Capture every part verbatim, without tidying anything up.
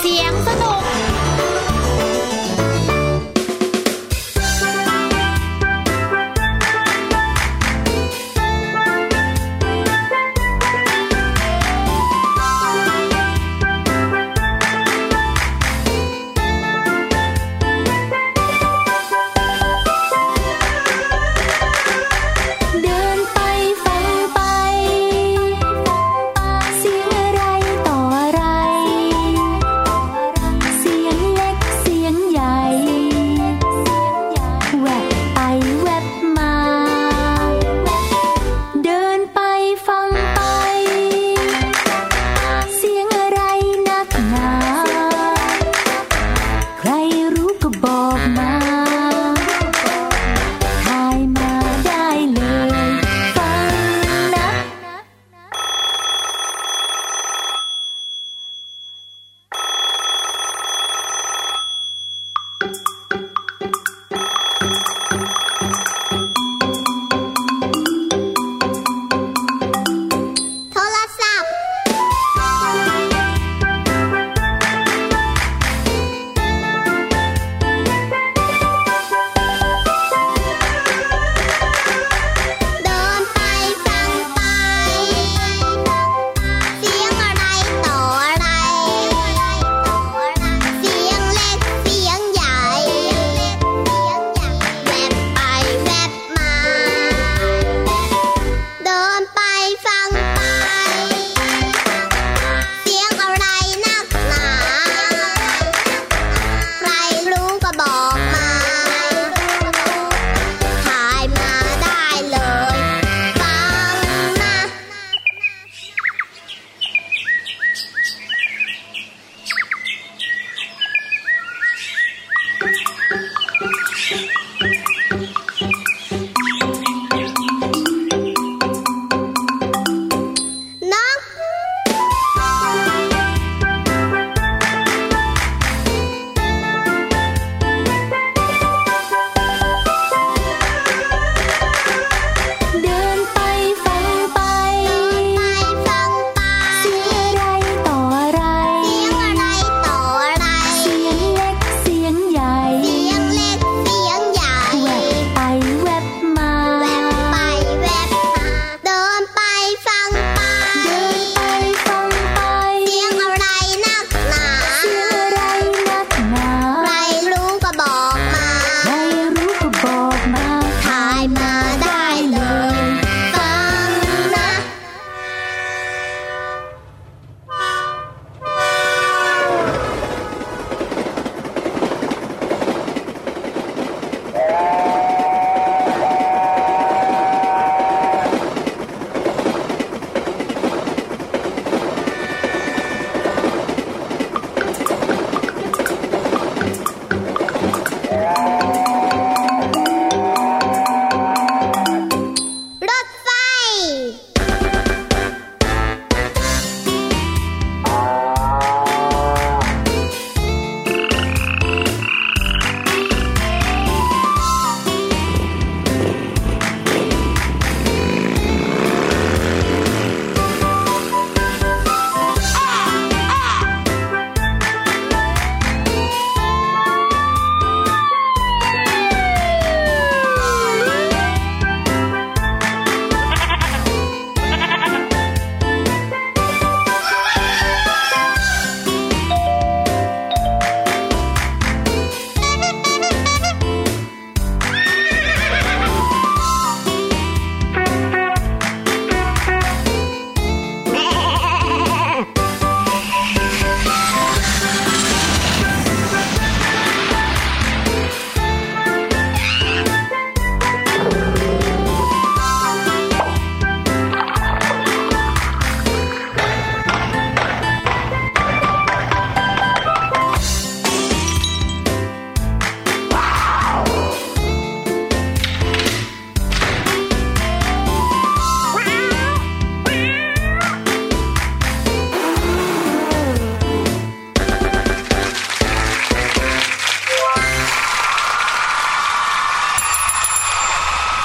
เสียงสนุก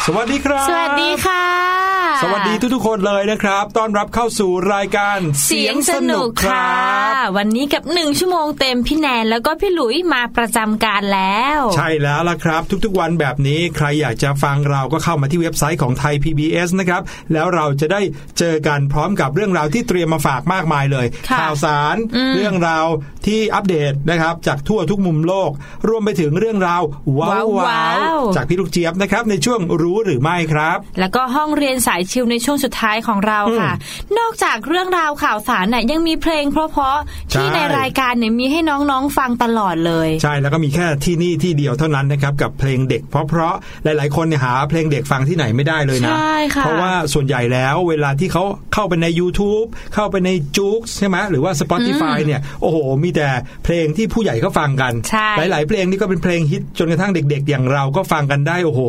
สวัสดีครับสวัสดีค่ะ สวัสดีทุกๆคนเลยนะครับต้อนรับเข้าสู่รายการเสียงสนุกครับวันนี้กับหนึ่งชั่วโมงเต็มพี่แนนแล้วก็พี่หลุยมาประจำการแล้วใช่แล้วล่ะครับทุกๆวันแบบนี้ใครอยากจะฟังเราก็เข้ามาที่เว็บไซต์ของไทย พี บี เอส นะครับแล้วเราจะได้เจอกันพร้อมกับเรื่องราวที่เตรียมมาฝากมากมายเลยข่าวสารเรื่องราวที่อัปเดตนะครับจากทั่วทุกมุมโลกรวมไปถึงเรื่องราวว้าวว้าวจากพี่ลูกเจี๊ยบนะครับในช่วงรู้หรือไม่ครับแล้วก็ห้องเรียนสายชิลในช่วงสุดท้ายของเราค่ะนอกจากเรื่องราวข่าวสารน่ะยังมีเพลงเพราะๆที่ในรายการเนี่ยมีให้น้องๆฟังตลอดเลยใช่แล้วก็มีแค่ที่นี่ที่เดียวเท่านั้นนะครับกับเพลงเด็กเพราะๆหลายๆคนเนี่ยหาเพลงเด็กฟังที่ไหนไม่ได้เลยนะเพราะว่าส่วนใหญ่แล้วเวลาที่เขาเข้าไปใน YouTube เข้าไปในจุกใช่ไหมหรือว่า Spotify เนี่ยโอ้โหมีแต่เพลงที่ผู้ใหญ่เขาฟังกันหลายๆเพลงนี่ก็เป็นเพลงฮิตจนกระทั่งเด็กๆอย่างเราก็ฟังกันได้โอ้โห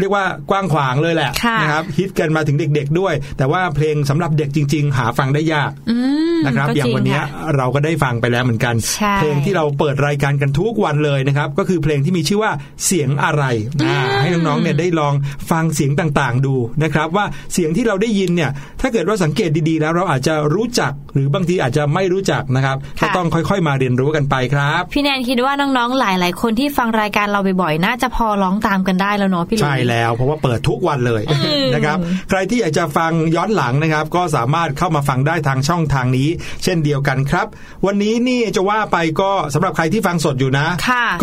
เรียกว่ากว้างขวางเลยแหละนะครับฮิตกันมาถึงเด็กๆด้วยแต่ว่าเพลงสำหรับเด็กจริงๆหาฟังได้ยากนะครับอย่างวันนี้เราก็ได้ฟังไปแล้วเหมือนกันเพลงที่เราเปิดรายการกันทุกวันเลยนะครับก็คือเพลงที่มีชื่อว่าเสียงอะไรให้น้องๆเนี่ยได้ลองฟังเสียงต่างๆดูนะครับว่าเสียงที่เราได้ยินเนี่ยถ้าเกิดว่าสังเกตดีๆแล้วเราอาจจะรู้จักหรือบางทีอาจจะไม่รู้จักนะครับก็ต้องค่อยๆมาเรียนรู้กันไปครับพี่แนนคิดว่าน้องๆหลายๆคนที่ฟังรายการเราบ่อยๆน่าจะพอร้องตามกันได้แล้วเนาะพี่ลุยใช่แล้วเพราะว่าเปิดทุกวันเลยนะครับใครที่อยากจะฟังย้อนหลังนะครับก็สามารถเข้ามาฟังได้ทางช่องทางนี้เช่นเดียวกันครับวันนี้นี่จะว่าไปก็สำหรับใครที่ฟังสดอยู่นะ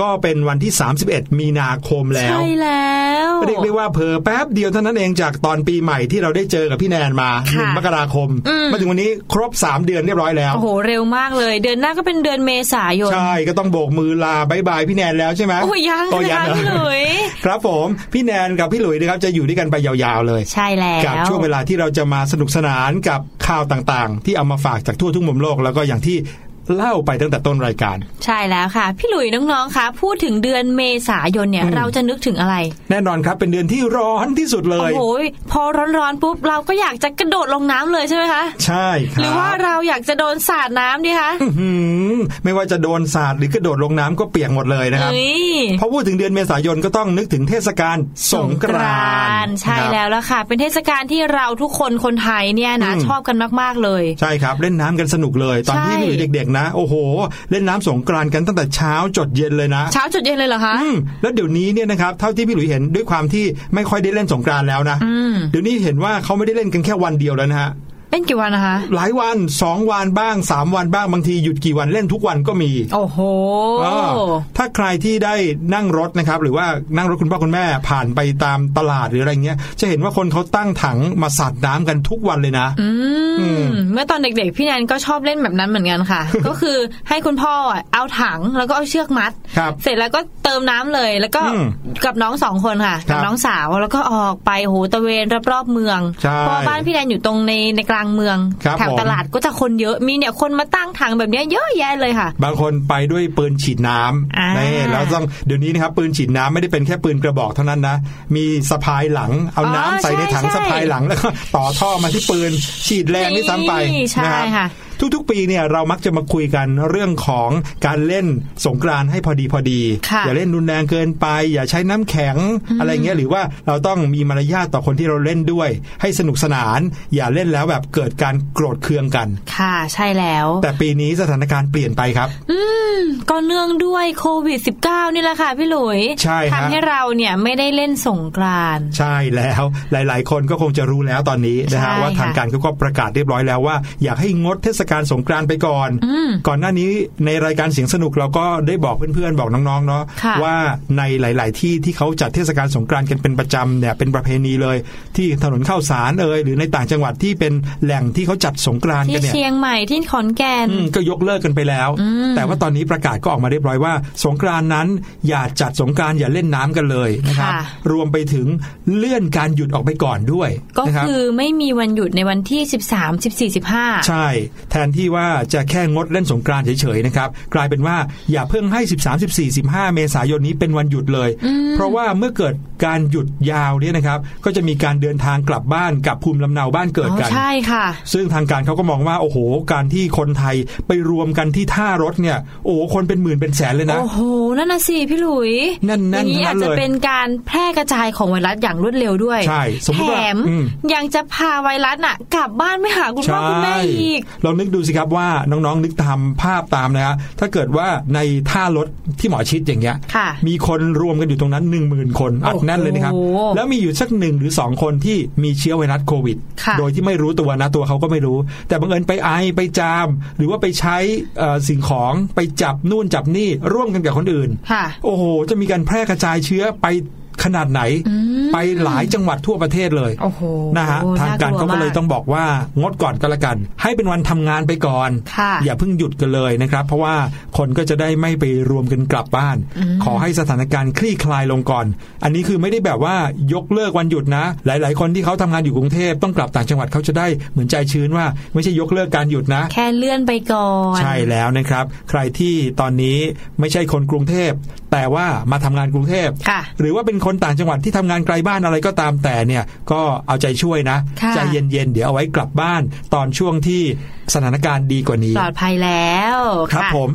ก็เป็นวันที่สามสิบเอ็ดมีนาคมแล้วใช่แล้วเรียกได้ว่าเพอแป๊บเดียวเท่านั้นเองจากตอนปีใหม่ที่เราได้เจอกับพี่แนนมาหนึ่งมกราคมมาถึงวันนี้ครบสามเดือนเรียบร้อยแล้วโอ้โหเร็วมากเลยเดือนหน้าก็เป็นเดือนเมษายนใช่ก็ต้องโบกมือลาบ๊ายบายพี่แนนแล้วใช่มั้ยโอ้ยังค่ะพี่หลุยครับผมพี่แนนกับพี่หลุยนะครับจะอยู่ด้วยกันไปยาวๆเลยใช่แล้วกับช่วงเวลาที่เราจะมาสนุกสนานกับข่าวต่างๆที่เอามาฝากจากทั่วทุกมุมโลกแล้วก็อย่างที่เล่าไปตั้งแต่ต้นรายการใช่แล้วค่ะพี่หลุยน้องๆคะพูดถึงเดือนเมษายนเนี่ยเราจะนึกถึงอะไรแน่นอนครับเป็นเดือนที่ร้อนที่สุดเลยโอ้ยพอร้อนๆปุ๊บเราก็อยากจะกระโดดลงน้ำเลยใช่ไหมคะใช่ครับหรือว่าเราอยากจะโดนสาดน้ำดิคะไม่ว่าจะโดนสาดหรือกระโดดลงน้ำก็เปียกหมดเลยนะครับพอพูดถึงเดือนเมษายนก็ต้องนึกถึงเทศกาลสงกรานต์ใช่แล้วล่ะค่ะเป็นเทศกาลที่เราทุกคนคนไทยเนี่ยนะชอบกันมากๆเลยใช่ครับเล่นน้ำกันสนุกเลยตอนที่พี่หลุยเด็กๆโอ้โหเล่นน้ำสงกรานต์กันตั้งแต่เช้าจดเย็นเลยนะเช้าจดเย็นเลยเหรอคะแล้วเดี๋ยวนี้เนี่ยนะครับเท่าที่พี่หลุยเห็นด้วยความที่ไม่ค่อยได้เล่นสงกรานต์แล้วนะเดี๋ยวนี้เห็นว่าเขาไม่ได้เล่นกันแค่วันเดียวแล้วนะฮะเล่นกี่วันนะคะหลายวันสองวันบ้างสามวันบ้างบางทีหยุดกี่วันเล่นทุกวันก็มีโอ้โหถ้าใครที่ได้นั่งรถนะครับหรือว่านั่งรถคุณพ่อคุณแม่ผ่านไปตามตลาดหรืออะไรเงี้ยจะเห็นว่าคนเขาตั้งถังมาสาดน้ำกันทุกวันเลยนะอืมเมื่อตอนเด็กๆพี่แนนก็ชอบเล่นแบบนั้นเหมือนกันค่ะ ก็คือให้คุณพ่อเอาถังแล้วก็เอาเชือกมัดเสร็จแล้วก็เติมน้ำเลยแล้วก็กับน้องสองคนค่ะกับน้องสาวแล้วก็ออกไปโหตะเวนรอบๆเมืองเพราะบ้านพี่แนนอยู่ตรงในในกลางเมืองแถวตลาดก็จะคนเยอะมีเนี่ยคนมาตั้งถังแบบนี้เยอะแยะเลยค่ะบางคนไปด้วยปืนฉีดน้ำนี่แล้วต้องเดี๋ยวนี้นะครับปืนฉีดน้ำไม่ได้เป็นแค่ปืนกระบอกเท่านั้นนะมีสะพายหลังเอาน้ำใส่ในถังสะพายหลังแล้วก็ต่อท่อมาที่ปืนฉีดแรงนี่ซ้ำไปนะครับทุกๆปีเนี่ยเรามักจะมาคุยกันเรื่องของการเล่นสงกรานต์ให้พอดีพอดีอย่าเล่นรุนแรงเกินไปอย่าใช้น้ำแข็งอะไรเงี้ยหรือว่าเราต้องมีมารยาทต่อคนที่เราเล่นด้วยให้สนุกสนานอย่าเล่นแล้วแบบเกิดการโกรธเคืองกันค่ะใช่แล้วแต่ปีนี้สถานการณ์เปลี่ยนไปครับอืมก็เนื่องด้วยโควิด สิบเก้า นี่แหละค่ะพี่หลุยทำให้เราเนี่ยไม่ได้เล่นสงกรานต์ใช่แล้วหลายๆคนก็คงจะรู้แล้วตอนนี้นะฮะว่าทางการเขาก็ประกาศเรียบร้อยแล้วว่าอยากให้งดเทศการสงกรานต์ไปก่อนก่อนหน้านี้ในรายการเสียงสนุกเราก็ได้บอกเพื่อนๆบอกน้องๆเนาะว่าในหลายๆที่ที่เขาจัดเทศกาลสงกรานต์กันเป็นประจำเนี่ยเป็นประเพณีเลยที่ถนนข้าวสารเอ่ยหรือในต่างจังหวัดที่เป็นแหล่งที่เขาจัดสงกรานต์กันเนี่ยที่เชียงใหม่ที่ขอนแก่นก็ยกเลิกกันไปแล้วแต่ว่าตอนนี้ประกาศก็ออกมาเรียบร้อยว่าสงกรานต์นั้นอย่าจัดสงกรานต์อย่าเล่นน้ำกันเลยนะครับรวมไปถึงเลื่อนการหยุดออกไปก่อนด้วยก็คือไม่มีวันหยุดในวันที่สิบสาม สิบสี่ สิบห้าใช่ นที่ว่าจะแค่งดเล่นสงกรานต์เฉยๆนะครับกลายเป็นว่าอย่าเพิ่งให้สิบสาม สิบสี่ สิบห้าเมษายนนี้เป็นวันหยุดเลยเพราะว่าเมื่อเกิดการหยุดยาวเนี่ยนะครับก็จะมีการเดินทางกลับบ้านกับภูมิลำเนาบ้านเกิดกันใช่ค่ะซึ่งทางการเขาก็มองว่าโอ้โหการที่คนไทยไปรวมกันที่ท่ารถเนี่ยโอ้คนเป็นหมื่นเป็นแสนเลยนะโอ้โหนั่นน่ะสิพี่หลุยนั่นๆนั่นเลยอาจจะเป็นการแพร่กระจายของไวรัสอย่างรวดเร็วด้วยใช่แถมยังจะพาไวรัสน่ะกลับบ้านไม่หาคุณพ่อคุณแม่อีกลองนึกดูสิครับว่าน้องๆนึกตามภาพตามนะฮะถ้าเกิดว่าในท่ารถที่หมอชิดอย่างเงี้ยมีคนรวมกันอยู่ตรงนั้น หนึ่งหมื่น คนอัดแน่นเลยนะครับแล้วมีอยู่สักหนึ่งหรือสองคนที่มีเชื้อไวรัสโควิดโดยที่ไม่รู้ตัวนะตัวเขาก็ไม่รู้แต่บังเอิญไปไอไปจามหรือว่าไปใช้สิ่งของไปจับนู่นจับนี่ร่วมกันกับคนอื่นโอ้โหจะมีการแพร่กระจายเชื้อไปขนาดไหนไปหลายจังหวัดทั่วประเทศเลยนะฮะทางการเขาก็เลยต้องบอกว่างดก่อนก็แล้วกันให้เป็นวันทำงานไปก่อนอย่าเพิ่งหยุดกันเลยนะครับเพราะว่าคนก็จะได้ไม่ไปรวมกันกลับบ้านขอให้สถานการณ์คลี่คลายลงก่อนอันนี้คือไม่ได้แบบว่ายกเลิกวันหยุดนะหลายๆคนที่เขาทำงานอยู่กรุงเทพต้องกลับต่างจังหวัดเขาจะได้เหมือนใจชื้นว่าไม่ใช่ยกเลิกการหยุดนะแค่เลื่อนไปก่อนใช่แล้วนะครับใครที่ตอนนี้ไม่ใช่คนกรุงเทพแต่ว่ามาทำงานกรุงเทพหรือว่าเป็นคนต่างจังหวัดที่ทำงานไกลบ้านอะไรก็ตามแต่เนี่ยก็เอาใจช่วยนะใจเย็นๆเดี๋ยวเอาไว้กลับบ้านตอนช่วงที่สถานการณ์ดีกว่านี้ปลอดภัยแล้วครับผม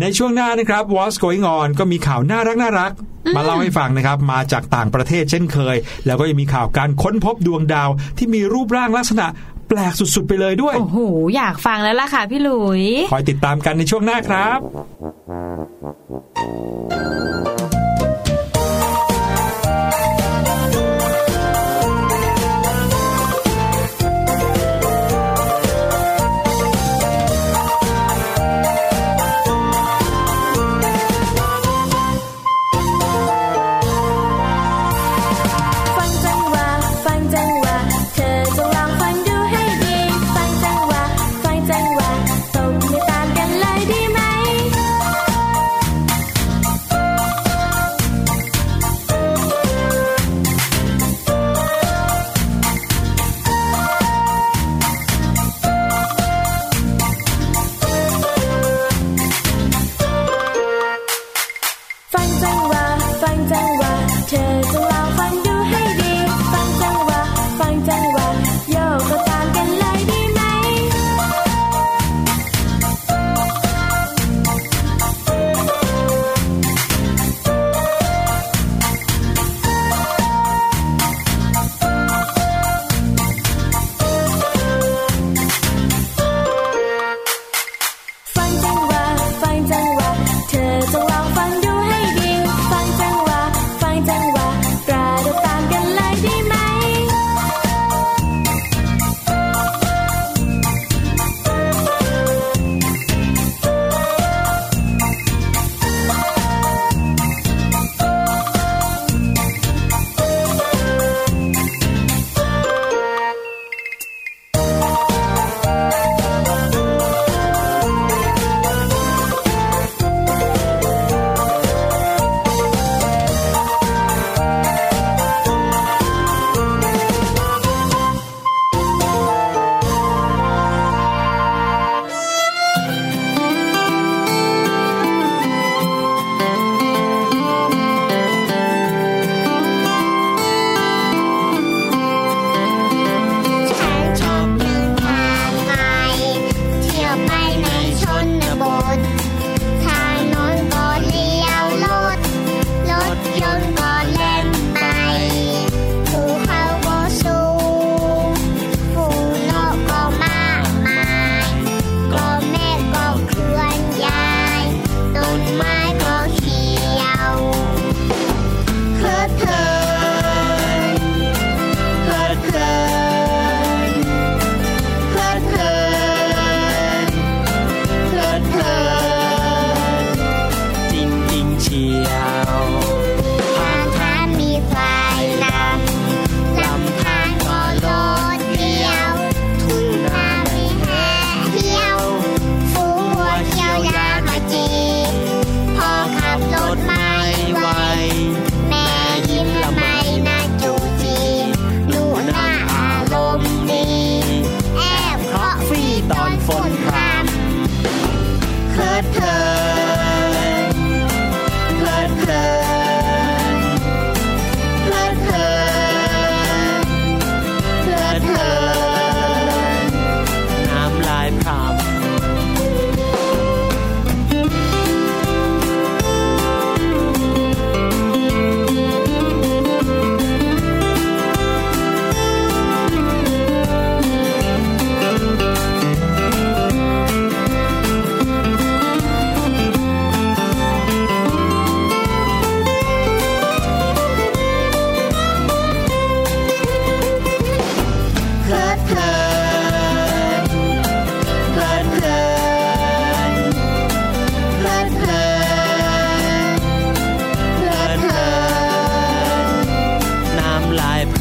ในช่วงหน้านะครับ What's Going On ก็มีข่าวน่ารักน่ารักมาเล่าให้ฟังนะครับมาจากต่างประเทศเช่นเคยแล้วก็ยังมีข่าวการค้นพบดวงดาวที่มีรูปร่างลักษณะแปลกสุดๆไปเลยด้วยโอ้โหอยากฟังแล้วล่ะค่ะพี่หลุยคอยติดตามกันในช่วงหน้าครับ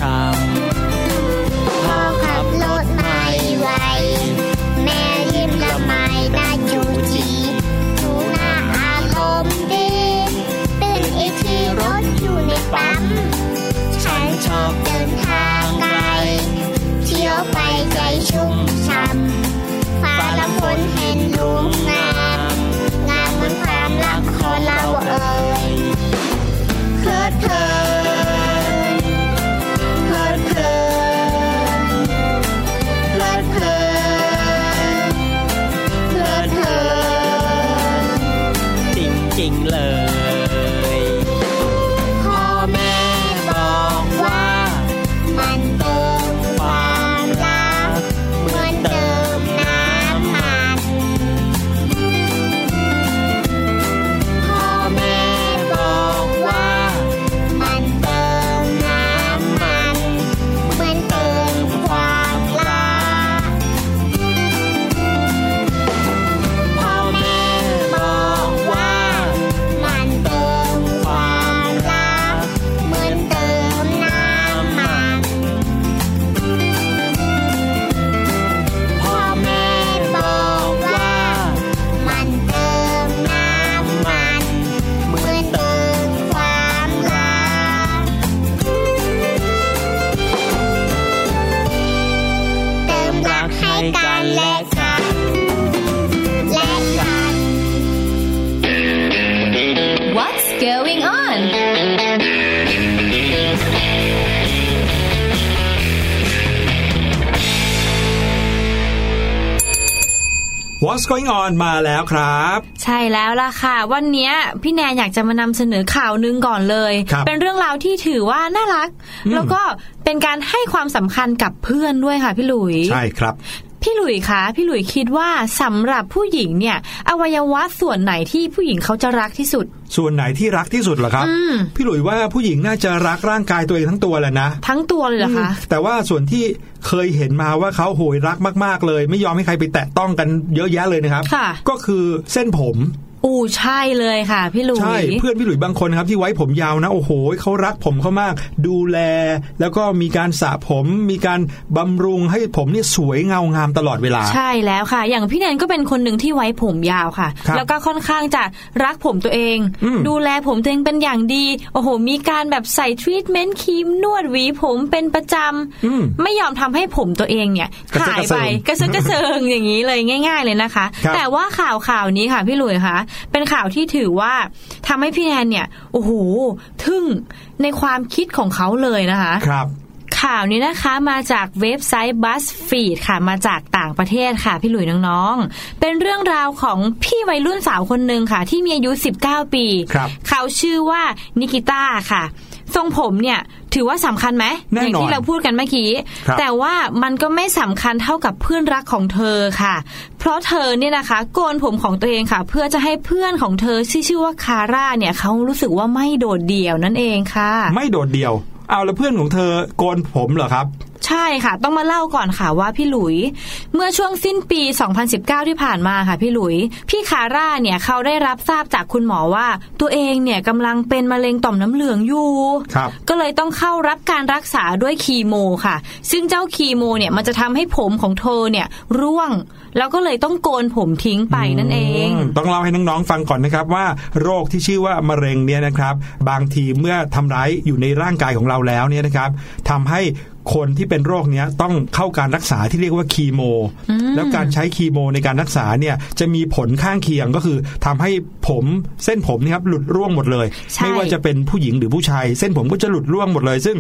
คำพ่อขับรถไม่ไวแม่ยิ้มละไมน่าจูจีดูหน้าอารมณ์ดีตื่นอีกทีรถอยู่ในปั๊มฉันชอบเดินทางไกลเที่ยวไปใจชุ่มช่ำฟ้าละฝนเห็นลุงงามงามเหมือนความรักของเราเอ่ยเพลิดเพลินเพลิดเพลินเพลิดเพลินเพลิดเพลินจริงๆเลยพ่อแม่บอกว่ามันเติมความรักเหมือนเติมน้ำมันพ่อแม่บอกว่ามันเติมน้ำมันเหมือนเติมความรักพ่อแม่บอกว่ามันเติมความรักเหมือนเติมน้ำมันพ่อแม่บอกว่ามันเติมน้ำมันเหมือนเติมความรักเติมรักให้กันและกันและกัน What's going on What's going on มาแล้วครับ ใช่แล้วล่ะค่ะวันนี้พี่แนนอยากจะมานำเสนอข่าวหนึ่งก่อนเลยครับเป็นเรื่องราวที่ถือว่าน่ารักอืม แล้วก็เป็นการให้ความสำคัญกับเพื่อนด้วยค่ะพี่หลุย ใช่ครับ พี่หลุยคะพี่หลุยคิดว่าสำหรับผู้หญิงเนี่ยอวัยวะส่วนไหนที่ผู้หญิงเขาจะรักที่สุดส่วนไหนที่รักที่สุดเหรอครับอืม พี่หลุยว่าผู้หญิงน่าจะรักร่างกายตัวเองทั้งตัวแหละนะทั้งตัวเลยเหรอคะแต่ว่าส่วนที่เคยเห็นมาว่าเขาโหยรักมากๆเลยไม่ยอมให้ใครไปแตะต้องกันเยอะแยะเลยนะครับค่ะก็คือเส้นผมอู้ใช่เลยค่ะพี่หลุยใช่เพื่อนพี่หลุยบางคนครับที่ไว้ผมยาวนะโอ้โหเขารักผมเขามากดูแลแล้วก็มีการสระผมมีการบำรุงให้ผมเนี่ยสวยเงางามตลอดเวลาใช่แล้วค่ะอย่างพี่แนนก็เป็นคนหนึ่งที่ไว้ผมยาวค่ะแล้วก็ค่อนข้างจะรักผมตัวเองดูแลผมตัวเองเป็นอย่างดีโอ้โหมีการแบบใส่ทรีทเมนต์ครีมนวดหวีผมเป็นประจำไม่ยอมทำให้ผมตัวเองเนี่ยหายไปกระเซิงกระเซิงอย่างนี้เลยง่ายๆเลยนะคะแต่ว่าข่าวข่าวนี้ค่ะพี่หลุยค่ะเป็นข่าวที่ถือว่าทำให้พี่แนนเนี่ยโอ้โหทึ่งในความคิดของเขาเลยนะคะครับข่าวนี้นะคะมาจากเว็บไซต์ BuzzFeed ค่ะมาจากต่างประเทศค่ะพี่หลุยน้องๆเป็นเรื่องราวของพี่วัยรุ่นสาวคนนึงค่ะที่มีอายุสิบเก้าปีเขาชื่อว่านิกิต้าค่ะทรงผมเนี่ยถือว่าสำคัญไหมอย่างที่เราพูดกันเมื่อกี้แต่ว่ามันก็ไม่สำคัญเท่ากับเพื่อนรักของเธอค่ะเพราะเธอเนี่ยนะคะโกนผมของตัวเองค่ะเพื่อจะให้เพื่อนของเธอที่ชื่อว่าคาร่าเนี่ยเขารู้สึกว่าไม่โดดเดี่ยวนั่นเองค่ะไม่โดดเดี่ยวเอาแล้วเพื่อนของเธอโกนผมเหรอครับใช่ค่ะต้องมาเล่าก่อนค่ะว่าพี่หลุยเมื่อช่วงสิ้นปีสองพันสิบเก้าที่ผ่านมาค่ะพี่หลุยพี่คาร่าเนี่ยเขาได้รับทราบจากคุณหมอว่าตัวเองเนี่ยกำลังเป็นมะเร็งต่อมน้ำเหลืองอยู่ก็เลยต้องเข้ารับการรักษาด้วยคีโมค่ะซึ่งเจ้าคีโมเนี่ยมันจะทำให้ผมของเธอเนี่ยร่วงแล้วก็เลยต้องโกนผมทิ้งไปนั่นเองต้องเล่าให้น้องๆฟังก่อนนะครับว่าโรคที่ชื่อว่ามะเร็งเนี่ยนะครับบางทีเมื่อทำร้ายอยู่ในร่างกายของเราแล้วเนี่ยนะครับทำให้คนที่เป็นโรคนี้ต้องเข้าการรักษาที่เรียกว่าคีโมแล้วการใช้คีโมในการรักษาเนี่ยจะมีผลข้างเคียงก็คือทำให้ผมเส้นผมนี่ครับหลุดร่วงหมดเลยไม่ว่าจะเป็นผู้หญิงหรือผู้ชายเส้นผมก็จะหลุดร่วงหมดเลยซึ่ง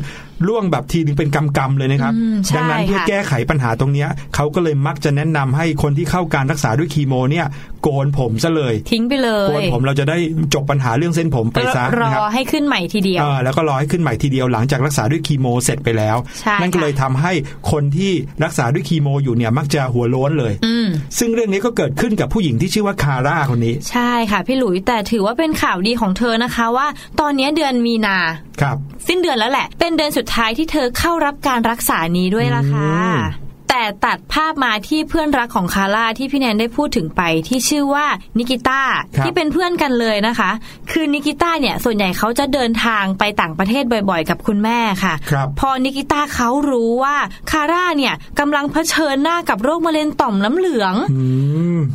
ร่วงแบบทีนึงเป็นกำๆเลยนะครับดังนั้นเพื่อแก้ไขปัญหาตรงนี้เขาก็เลยมักจะแนะนำให้คนที่เข้าการรักษาด้วยคีโมเนี่ยโกนผมซะเลยทิ้งไปเลยโกนผมเราจะได้จบปัญหาเรื่องเส้นผมไปซะรอให้ขึ้นใหม่ทีเดียวแล้วก็รอให้ขึ้นใหม่ทีเดียวหลังจากรักษาด้วยคีโมเสร็จไปแล้วนั่นก็เลยทำให้คนที่รักษาด้วยคีโมอยู่เนี่ยมักจะหัวโล้นเลยซึ่งเรื่องนี้ก็เกิดขึ้นกับผู้หญิงที่ชื่อว่าคาร่าคนนี้ใช่ค่ะพี่หลุยแต่ถือว่าเป็นข่าวดีของเธอนะคะว่าตอนนี้เดือนมีนาสิ้นเดือนแล้วแหละเป็นเดือนสุดท้ายที่เธอเข้ารับการรักษานี้ด้วยล่ะค่ะ แต่ตัดภาพมาที่เพื่อนรักของคาร่าที่พี่แนนได้พูดถึงไปที่ชื่อว่านิกิต้าที่เป็นเพื่อนกันเลยนะคะคือนิกิต้าเนี่ยส่วนใหญ่เขาจะเดินทางไปต่างประเทศบ่อยๆกับคุณแม่ค่ะพอนิกิต้าเขารู้ว่าคาร่าเนี่ยกำลังเผชิญหน้ากับโรคมะเร็งต่อมน้ำเหลือง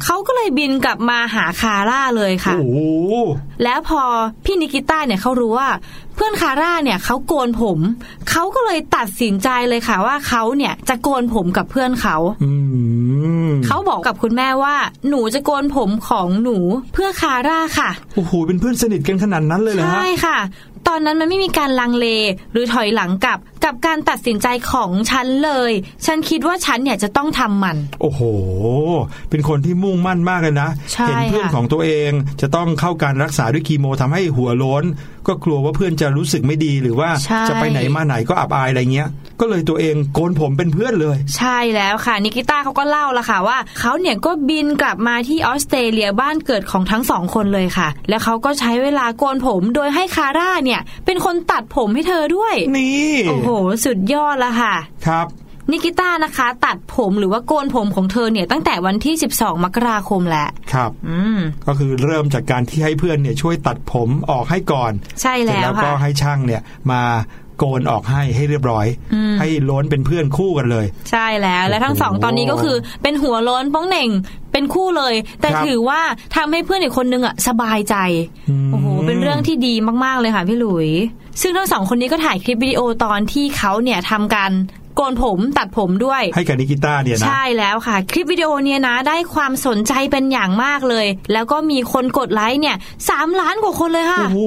เขาก็เลยบินกลับมาหาคาร่าเลยค่ะแล้วพอพี่นิกิต้าเนี่ยเขารู้ว่าเพื่อนคาร่าเนี่ยเขาโกนผมเขาก็เลยตัดสินใจเลยค่ะว่าเขาเนี่ยจะโกนผมกับเพื่อนเขาเขาบอกกับคุณแม่ว่าหนูจะโกนผมของหนูเพื่อคาร่าค่ะโอ้โหเป็นเพื่อนสนิทกันขนาดนั้นเลยเหรอใช่ค่ะตอนนั้นมันไม่มีการลังเลหรือถอยหลังกลับกับการตัดสินใจของฉันเลยฉันคิดว่าฉันเนี่ยจะต้องทำมันโอ้โหเป็นคนที่มุ่งมั่นมากเลยนะเห็นเพื่อนของตัวเองจะต้องเข้าการรักษาด้วยคีโมทำให้หัวโล้นก็กลัวว่าเพื่อนจะรู้สึกไม่ดีหรือว่าจะไปไหนมาไหนก็อับอายอะไรเงี้ยก็เลยตัวเองโกนผมเป็นเพื่อนเลยใช่แล้วค่ะนิกิต้าเขาก็เล่าละค่ะว่าเขาเนี่ยก็บินกลับมาที่ออสเตรเลียบ้านเกิดของทั้งสองคนเลยค่ะแล้วเขาก็ใช้เวลาโกนผมโดยให้คาร่าเนี่ยเป็นคนตัดผมให้เธอด้วยนี่โอ้โหสุดยอดละค่ะครับนิกิต้านะคะตัดผมหรือว่าโกนผมของเธอเนี่ยตั้งแต่วันที่สิบสองมกราคมแหละครับอืมก็คือเริ่มจากการที่ให้เพื่อนเนี่ยช่วยตัดผมออกให้ก่อนใช่แล้วค่ะแล้วก็ให้ช่างเนี่ยมาโกนออกให้ให้เรียบร้อยให้โล้นเป็นเพื่อนคู่กันเลยใช่แล้วและทั้งสองตอนนี้ก็คือเป็นหัวโล้นป้องเหน่งเป็นคู่เลยแต่ถือว่าทำให้เพื่อนอีกคนนึงอ่ะสบายใจโอ้โหเป็นเรื่องที่ดีมากๆเลยค่ะพี่หลุยซึ่งทั้งสองคนนี้ก็ถ่ายคลิปวิดีโอตอนที่เขาเนี่ยทำกันโกนผมตัดผมด้วยให้กับนิกิต้าเนี่ยนะใช่แล้วค่ะคลิปวิดีโอเนี่ยนะได้ความสนใจเป็นอย่างมากเลยแล้วก็มีคนกดไลค์เนี่ยสามล้านกว่าคนเลยค่ะโอ้โห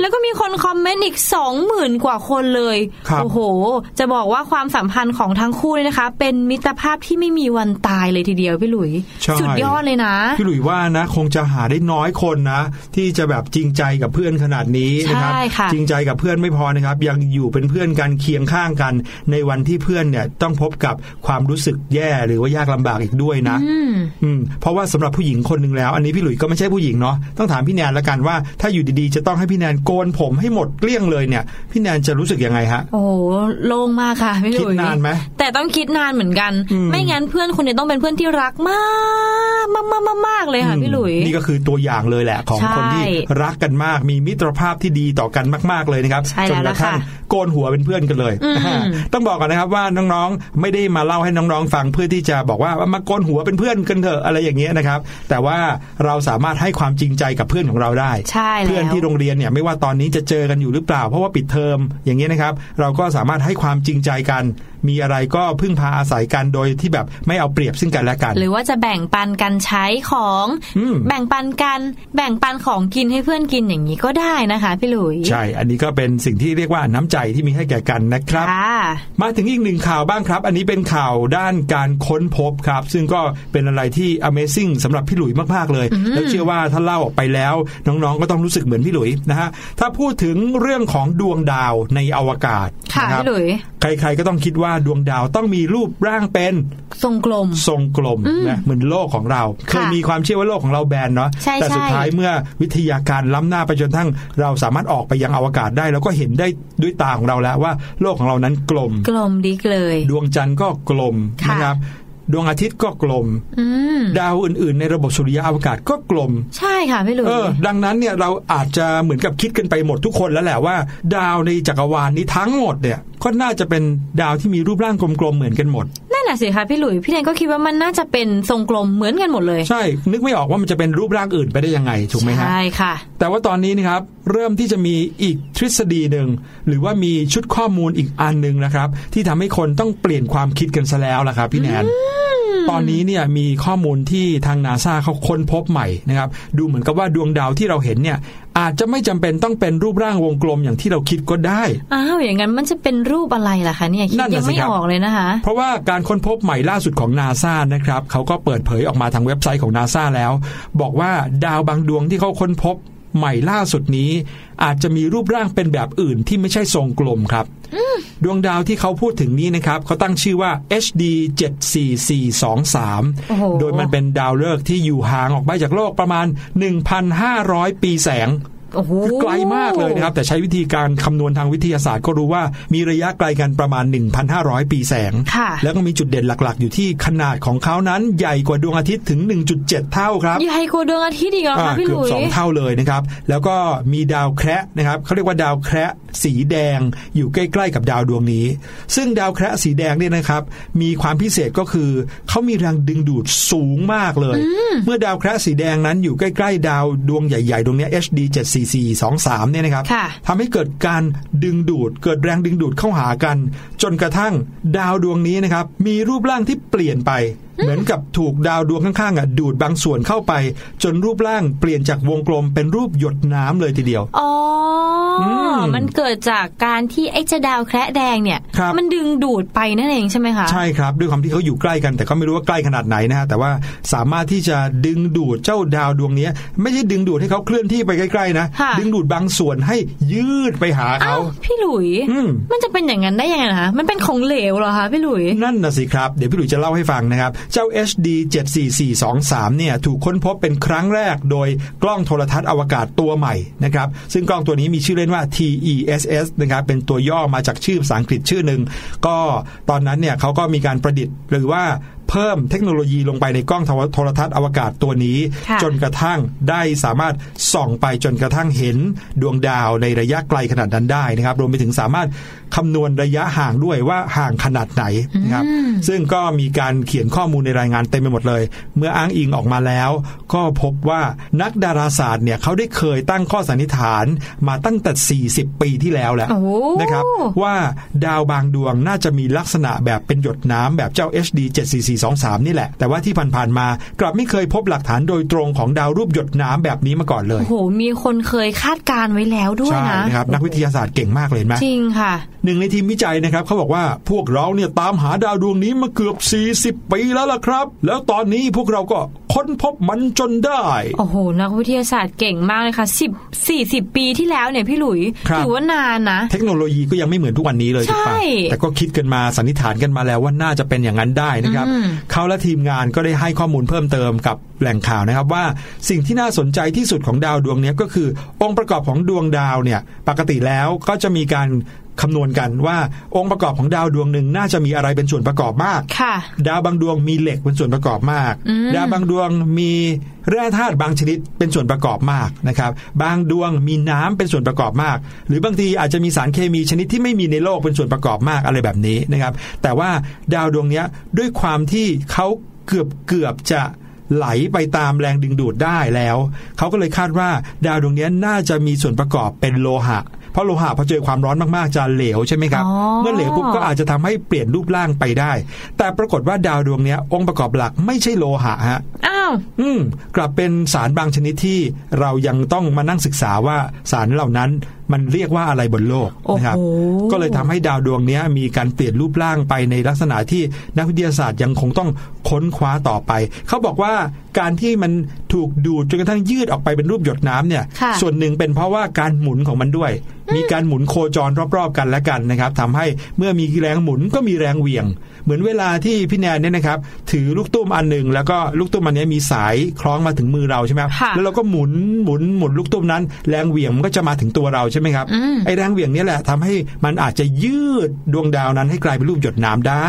แล้วก็มีคนคอมเมนต์อีก สองหมื่น กว่าคนเลยโอ้โหจะบอกว่าความสัมพันธ์ของทั้งคู่เนี่ยนะคะเป็นมิตรภาพที่ไม่มีวันตายเลยทีเดียวพี่หลุยสุดยอดเลยนะพี่หลุยว่านะคงจะหาได้น้อยคนนะที่จะแบบจริงใจกับเพื่อนขนาดนี้นะครับจริงใจกับเพื่อนไม่พอนะครับยังอยู่เป็นเพื่อนกันเคียงข้างกันในวันที่เพื่อนเนี่ยต้องพบกับความรู้สึกแย่หรือว่ายากลำบากอีกด้วยนะอืมเพราะว่าสำหรับผู้หญิงคนนึงแล้วอันนี้พี่หลุยก็ไม่ใช่ผู้หญิงเนาะต้องถามพี่แนนละกันว่าถ้าอยู่ดีๆจะต้องให้พี่แนนโกนผมให้หมดเกลี้ยงเลยเนี่ยพี่แนนจะรู้สึกยังไงฮะโอ้โหโล่งมากค่ะพี่หลุยคิดนานไหมแต่ต้องคิดนานเหมือนกันไม่งั้นเพื่อนคนนี้ต้องเป็นเพื่อนที่รักมากมากมากมากมากเลยค่ะพี่หลุยนี่ก็คือตัวอย่างเลยแหละของคนที่รักกันมากมีมิตรภาพที่ดีต่อกันมากๆเลยนะครับจนกระทั่งโกนหัวเป็นเพื่อนกันเลยต้องบอกกันนะครับว่าน้องๆไม่ได้มาเล่าให้น้องๆฟังเพื่อที่จะบอกว่ามาโกนหัวเป็นเพื่อนกันเถอะอะไรอย่างเงี้ยนะครับแต่ว่าเราสามารถให้ความจริงใจกับเพื่อนของเราได้เพื่อนที่โรงเรียนเนี่ยไม่ว่าตอนนี้จะเจอกันอยู่หรือเปล่าเพราะว่าปิดเทอมอย่างเงี้ยนะครับเราก็สามารถให้ความจริงใจกันมีอะไรก็พึ่งพาอาศัยกันโดยที่แบบไม่เอาเปรียบซึ่งกันและกันหรือว่าจะแบ่งปันกันใช้ของแบ่งปันกันแบ่งปันของกินให้เพื่อนกินอย่างนี้ก็ได้นะคะพี่หลุยใช่อันนี้ก็เป็นสิ่งที่เรียกว่าน้ำใจที่มีให้แก่กันนะครับมาถึงอีกหนึ่งข่าวบ้างครับอันนี้เป็นข่าวด้านการค้นพบครับซึ่งก็เป็นอะไรที่ Amazing สำหรับพี่หลุยมากๆเลยแล้วเชื่อว่าถ้าเล่าออกไปแล้วน้องๆก็ต้องรู้สึกเหมือนพี่หลุยนะฮะถ้าพูดถึงเรื่องของดวงดาวในอวกาศนะครับใครๆก็ต้องคิดว่าดวงดาวต้องมีรูปร่างเป็นทรงกลมทรงกลมนะเหมือนโลกของเราเคยมีความเชื่อว่าโลกของเราแบนเนาะแต่สุดท้ายเมื่อวิทยาการล้ำหน้าไปจนทั้งเราสามารถออกไปยังอวกาศได้แล้วก็เห็นได้ด้วยตาของเราแล้วว่าโลกของเรานั้นกลมกลมดิ๊กเลยดวงจันทร์ก็กลมนะครับดวงอาทิตย์ก็กลมดาวอื่นๆในระบบสุริยะอวกาศก็กลมใช่ค่ะพี่หลุยดังนั้นเนี่ยเราอาจจะเหมือนกับคิดกันไปหมดทุกคนแล้วแหละว่าดาวในจักรวาลนี้ทั้งหมดเนี่ยก็น่าจะเป็นดาวที่มีรูปร่างกลมๆเหมือนกันหมดนั่นแหละสิคะพี่หลุยพี่แนนก็คิดว่ามันน่าจะเป็นทรงกลมเหมือนกันหมดเลยใช่นึกไม่ออกว่ามันจะเป็นรูปร่างอื่นไปได้ยังไงถูกไหมฮะใช่ค่ะแต่ว่าตอนนี้นะครับเริ่มที่จะมีอีกทฤษฎีหนึ่งหรือว่ามีชุดข้อมูลอีกอันนึงนะครับที่ทำให้คนต้องเปลี่ยนความคิดกันซะแล้วล่ะครับพี่แนนตอนนี้เนี่ยมีข้อมูลที่ทาง NASA เขาค้นพบใหม่นะครับดูเหมือนกับว่าดวงดาวที่เราเห็นเนี่ยอาจจะไม่จำเป็นต้องเป็นรูปร่างวงกลมอย่างที่เราคิดก็ได้อ้าวอย่างนั้นมันจะเป็นรูปอะไรล่ะคะเนี่ยคิดยังไม่ออกเลยนะคะเพราะว่าการค้นพบใหม่ล่าสุดของ NASA นะครับเขาก็เปิดเผยออกมาทางเว็บไซต์ของ NASA แล้วบอกว่าดาวบางดวงที่เขาค้นพบใหม่ล่าสุดนี้อาจจะมีรูปร่างเป็นแบบอื่นที่ไม่ใช่ทรงกลมครับดวงดาวที่เขาพูดถึงนี้นะครับเขาตั้งชื่อว่า เอช ดี เจ็ด สี่ สี่ สอง สาม โดยมันเป็นดาวฤกษ์ที่อยู่ห่างออกไปจากโลกประมาณ หนึ่งพันห้าร้อย ปีแสง คือไกลมากเลยนะครับแต่ใช้วิธีการคำนวณทางวิทยาศาสตร์ก็รู้ว่ามีระยะไกลกันประมาณ หนึ่งพันห้าร้อย ปีแสงแล้วก็มีจุดเด่นหลักๆอยู่ที่ขนาดของเขานั้นใหญ่กว่าดวงอาทิตย์ถึง หนึ่งจุดเจ็ด เท่าครับใหญ่กว่าดวงอาทิตย์อีกเหรอคะพี่หลุยส์ สอง เท่าเลยนะครับแล้วก็มีดาวแคระนะครับเขาเรียกว่าดาวแคระสีแดงอยู่ใกล้ๆกับดาวดวงนี้ซึ่งดาวแคระสีแดงเนี่ยนะครับมีความพิเศษก็คือเขามีแรงดึงดูดสูงมากเลยเมื่อดาวแคระสีแดงนั้นอยู่ใกล้ๆดาวดวงใหญ่ๆดวงนี้ เอช ดี เจ็ด สี่ สี่ สอง สาม เนี่ยนะครับทำให้เกิดการดึงดูดเกิดแรงดึงดูดเข้าหากันจนกระทั่งดาวดวงนี้นะครับมีรูปร่างที่เปลี่ยนไปเหมือนกับถูกดาวดวงข้างๆอ่ะดูดบางส่วนเข้าไปจนรูปร่างเปลี่ยนจากวงกลมเป็นรูปหยดน้ำเลยทีเดียวอ๋อ ม, มันเกิดจากการที่ไอ้เจ้าดาวแคระแดงเนี่ยมันดึงดูดไปนั่นเองใช่ไหมคะใช่ครับด้วยความที่เขาอยู่ใกล้กันแต่ก็ไม่รู้ว่าใกล้ขนาดไหนนะฮะแต่ว่าสามารถที่จะดึงดูดเจ้าดาวดวงนี้ไม่ใช่ดึงดูดให้เขาเคลื่อนที่ไปใกล้ๆนะดึงดูดบางส่วนให้ยืดไปหาเขาพี่หลุยม, มันจะเป็นอย่างนั้นได้ยังไงคะมันเป็นของเหลวเหรอคะพี่หลุยนั่นน่ะสิครับเดี๋ยวพี่หลุยจะเล่าให้ฟังนะครับเจ้า เอช ดี เจ็ด สี่ สี่ สอง สาม เนี่ยถูกค้นพบเป็นครั้งแรกโดยกล้องโทรทัศน์อวกาศตัวใหม่นะครับซึ่งกล้องตัวนี้มีชื่อเล่นว่า ที อี เอส เอส นะครับเป็นตัวย่อมาจากชื่อภาษาอังกฤษชื่อนึงก็ตอนนั้นเนี่ยเขาก็มีการประดิษฐ์หรือว่าเพิ่มเทคโนโลยีลงไปในกล้องโทรทัศน์อวกาศตัวนี้จนกระทั่งได้สามารถส่องไปจนกระทั่งเห็นดวงดาวในระยะไกลขนาดนั้นได้นะครับรวมไปถึงสามารถคำนวณระยะห่างด้วยว่าห่างขนาดไหนนะครับซึ่งก็มีการเขียนข้อมูลในรายงานเต็มไปหมดเลยเมื่ออ้างอิงออกมาแล้วก็พบว่านักดาราศาสตร์เนี่ยเขาได้เคยตั้งข้อสันนิษฐานมาตั้งแต่สี่สิบปีที่แล้วแหละนะครับว่าดาวบางดวงน่าจะมีลักษณะแบบเป็นหยดน้ำแบบเจ้า เอช ดี เจ็ด สี่ สี่ สอง สาม นี่แหละแต่ว่าที่ผ่านๆมากลับไม่เคยพบหลักฐานโดยตรงของดาวรูปหยดน้ำแบบนี้มาก่อนเลยโอ้โหมีคนเคยคาดการณ์ไว้แล้วด้วยนะใช่นะครับนักวิทยาศาสตร์เก่งมากเลยเห็นไหมจริงค่ะหนึ่งในทีมวิจัยนะครับเขาบอกว่าพวกเราเนี่ยตามหาดาวดวงนี้มาเกือบสี่สิบปีแล้วล่ะครับแล้วตอนนี้พวกเราก็ค้นพบมันจนได้โอ้โหนักวิทยาศาสตร์เก่งมากเลยค่ะสิบ สี่สิบปีที่แล้วเนี่ยพี่หลุยถือว่านานนะเทคโนโลยีก็ยังไม่เหมือนทุกวันนี้เลยใช่แต่ก็คิดกันมาสันนิษฐานกันมาแล้วว่าน่าจะเป็นอย่างนั้นได้นะครับเขาและทีมงานก็ได้ให้ข้อมูลเพิ่มเติมกับแหล่งข่าวนะครับว่าสิ่งที่น่าสนใจที่สุดของดาวดวงนี้ก็คือองค์ประกอบของดวงดาวเนี่ยปกติแล้วก็จะมีการคำนวณกันว่าองค์ประกอบของดาวดวงหนึ่งน่าจะมีอะไรเป็นส่วนประกอบมากดาวบางดวงมีเหล็กเป็นส่วนประกอบมากดาวบางดวงมีแร่ธาตุบางชนิดเป็นส่วนประกอบมากนะครับบางดวงมีน้ำเป็นส่วนประกอบมากหรือบางทีอาจจะมีสารเคมีชนิดที่ไม่มีในโลกเป็นส่วนประกอบมากอะไรแบบนี้นะครับแต่ว่าดาวดวงนี้ด้วยความที่เขาเกือบเกือบจะไหลไปตามแรงดึงดูดได้แล้วเขาก็เลยคาดว่าดาวดวงนี้น่าจะมีส่วนประกอบเป็นโลหะเพราะโลหะพอเจอความร้อนมากๆจะเหลวใช่ไหมครับเมื่อเหลวปุ๊บก็อาจจะทำให้เปลี่ยนรูปร่างไปได้แต่ปรากฏว่าดาวดวงนี้องค์ประกอบหลักไม่ใช่โลหะฮะอ้าวอืมกลับเป็นสารบางชนิดที่เรายังต้องมานั่งศึกษาว่าสารเหล่านั้นมันเรียกว่าอะไรบนโลกนะครับก็เลยทำให้ดาวดวงนี้มีการเปลี่ยนรูปร่างไปในลักษณะที่นักวิทยาศาสตร์ยังคงต้องค้นคว้าต่อไปเขาบอกว่าการที่มันถูกดูดจนกระทั่งยืดออกไปเป็นรูปหยดน้ำเนี่ยส่วนหนึ่งเป็นเพราะว่าการหมุนของมันด้วยมีการหมุนโคจรรอบๆกันและกันนะครับทำให้เมื่อมีแรงหมุนก็มีแรงเหวี่ยงเหมือนเวลาที่พี่แนนเนี่ยนะครับถือลูกตุ้มอันนึงแล้วก็ลูกตุ้มอันนี้มีสายคล้องมาถึงมือเราใช่ไหมแล้วเราก็หมุนหมุนหมุนลูกตุ้มนั้นแรงเหวี่ยงมันก็จะมาถึงตัวเราใช่ไหมครับไอ้แรงเหวี่ยงนี่แหละทำให้มันอาจจะยืดดวงดาวนั้นให้กลายเป็นรูปหยดน้ำได้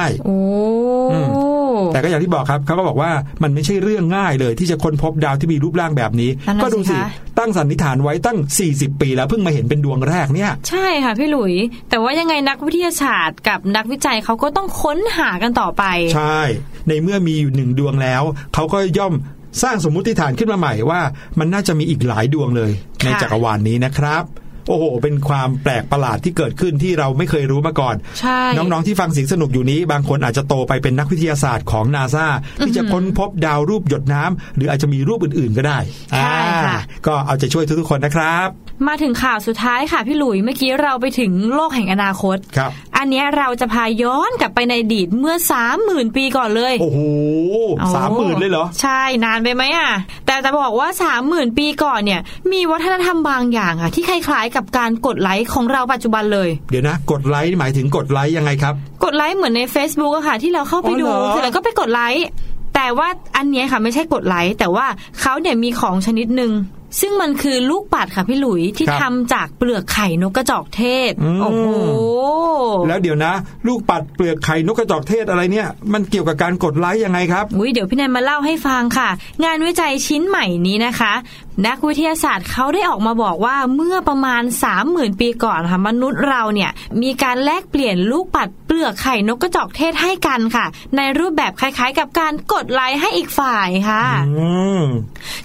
แต่ก็อย่างที่บอกครับเขาก็บอกว่ามันไม่ใช่เรื่องง่ายเลยที่จะค้นพบดาวที่มีรูปร่างแบบนี้ก็ดูสิตั้งสันนิษฐานไว้ตั้งสี่สิบปีแล้วเพิ่งมาเห็นเป็นดวงแรกเนี่ยใช่ค่ะพี่หลุยแต่ว่ายังไงนักวิทยาศาสตร์กับนักวิจัยเขาก็ต้องค้นหากันต่อไปใช่ในเมื่อมีอยู่หนึ่งดวงแล้วเขาก็ย่อมสร้างสมมุติฐานขึ้นมาใหม่ว่ามันน่าจะมีอีกหลายดวงเลยในจักรวาลนี้นะครับโอ้โหเป็นความแปลกประหลาดที่เกิดขึ้นที่เราไม่เคยรู้มาก่อนน้องๆที่ฟังเสียงสนุกอยู่นี้บางคนอาจจะโตไปเป็นนักวิทยาศาสตร์ของ NASA ที่จะค้นพบดาวรูปหยดน้ำหรืออาจจะมีรูปอื่นๆก็ได้ใช่ค่ะก็เอาใจช่วยทุกๆคนนะครับมาถึงข่าวสุดท้ายค่ะพี่หลุยเมื่อกี้เราไปถึงโลกแห่งอนาคตครับอันนี้เราจะพาย้อนกลับไปในอดีตเมื่อ สามหมื่น ปีก่อนเลยโอ้โห สามหมื่น เลยเหรอใช่นานไปไหมอ่ะแต่จะบอกว่า สามหมื่น ปีก่อนเนี่ยมีวัฒนธรรมบางอย่างอ่ะที่คล้ายๆกับการกดไลค์ของเราปัจจุบันเลยเดี๋ยวนะกดไลค์หมายถึงกดไลค์ยังไงครับกดไลค์เหมือนใน Facebook อะค่ะที่เราเข้าไปดูเสร็จแล้วก็ไปกดไลค์แต่ว่าอันนี้ค่ะไม่ใช่กดไลค์แต่ว่าเขาเนี่ยมีของชนิดนึง ซึ่งมันคือลูกปัดค่ะพี่หลุยที่ทำจากเปลือกไข่นกกระจอกเทศโอ้โหแล้วเดี๋ยวนะลูกปัดเปลือกไข่นกกระจอกเทศอะไรเนี่ยมันเกี่ยวกับการกดไลค์ยังไงครับอุ้ยเดี๋ยวพี่แนนมาเล่าให้ฟังค่ะงานวิจัยชิ้นใหม่นี้นะคะนักวิทยาศาสตร์เขาได้ออกมาบอกว่าเมื่อประมาณ สามหมื่น ปีก่อนค่ะมนุษย์เราเนี่ยมีการแลกเปลี่ยนลูกปัดเปลือกไข่นกกระจอกเทศให้กันค่ะในรูปแบบคล้ายๆกับการกดไลค์ให้อีกฝ่ายค่ะ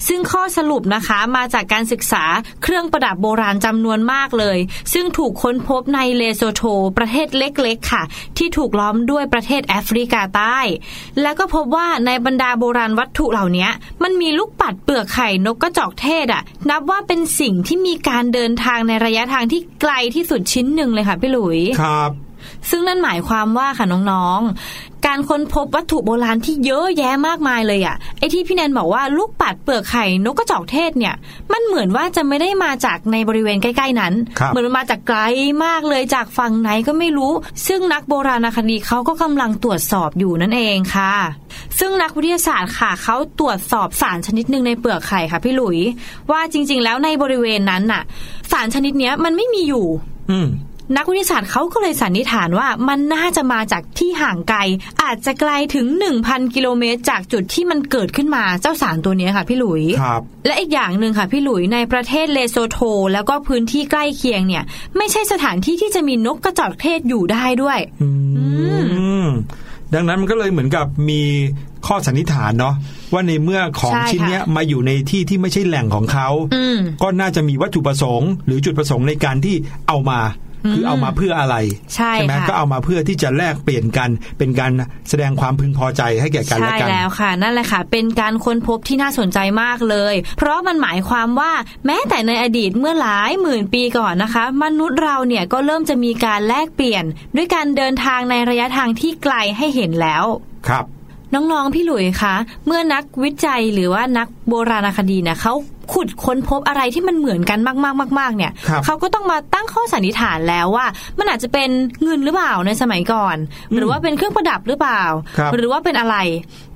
ซึ่งข้อสรุปนะคะมาจากการศึกษาเครื่องประดับโบราณจำนวนมากเลยซึ่งถูกค้นพบในเลโซโธประเทศเล็กๆค่ะที่ถูกล้อมด้วยประเทศแอฟริกาใต้แล้วก็พบว่าในบรรดาโบราณวัตถุเหล่านี้มันมีลูกปัดเปลือกไข่นกกระจอกเทศอ่ะนับว่าเป็นสิ่งที่มีการเดินทางในระยะทางที่ไกลที่สุดชิ้นหนึ่งเลยค่ะพี่หลุยครับซึ่งนั่นหมายความว่าค่ะน้องๆการค้นพบวัตถุโบราณที่เยอะแยะมากมายเลยอ่ะไอ้ที่พี่แนนบอกว่าลูกปัดเปลือกไข่นกกระจอกเทศเนี่ยมันเหมือนว่าจะไม่ได้มาจากในบริเวณใกล้ๆนั้นเหมือนมันมาจากไกลมากเลยจากฝั่งไหนก็ไม่รู้ซึ่งนักโบราณคดีเขาก็กำลังตรวจสอบอยู่นั่นเองค่ะซึ่งนักวิทยาศาสตร์ค่ะเขาตรวจสอบสารชนิดนึงในเปลือกไข่ค่ะพี่หลุยว่าจริงๆแล้วในบริเวณนั้นน่ะสารชนิดเนี้ยมันไม่มีอยู่อืมนักวิทยาศาสตร์เขาก็เลยสันนิษฐานว่ามันน่าจะมาจากที่ห่างไกลอาจจะไกลถึง หนึ่งพัน กิโลเมตรจากจุดที่มันเกิดขึ้นมาเจ้าสารตัวนี้ค่ะพี่หลุยครับและอีกอย่างหนึ่งค่ะพี่หลุยในประเทศเลโซโธแล้วก็พื้นที่ใกล้เคียงเนี่ยไม่ใช่สถานที่ที่จะมีนกกระจอกเทศอยู่ได้ด้วยดังนั้นมันก็เลยเหมือนกับมีข้อสันนิษฐานเนาะว่าในเมื่อของชิ้นนี้มาอยู่ในที่ที่ไม่ใช่แหล่งของเขาก็น่าจะมีวัตถุประสงค์หรือจุดประสงค์ในการที่เอามาคือเอามาเพื่ออะไรใช่ไหมก็เอามาเพื่อที่จะแลกเปลี่ยนกันเป็นการแสดงความพึงพอใจให้แก่กันและกันใช่แล้วค่ะนั่นแหละค่ะเป็นการค้นพบที่น่าสนใจมากเลยเพราะมันหมายความว่าแม้แต่ในอดีตเมื่อหลายหมื่นปีก่อนนะคะมนุษย์เราเนี่ยก็เริ่มจะมีการแลกเปลี่ยนด้วยการเดินทางในระยะทางที่ไกลให้เห็นแล้วครับน้องๆพี่หลุยคะเมื่อนักวิจัยหรือว่านักโบราณคดีนะเขาขุดค้นพบอะไรที่มันเหมือนกันมากๆมากๆเนี่ยเขาก็ต้องมาตั้งข้อสันนิษฐานแล้วว่ามันอาจจะเป็นเงินหรือเปล่าในสมัยก่อนหรือว่าเป็นเครื่องประดับหรือเปล่าหรือว่าเป็นอะไร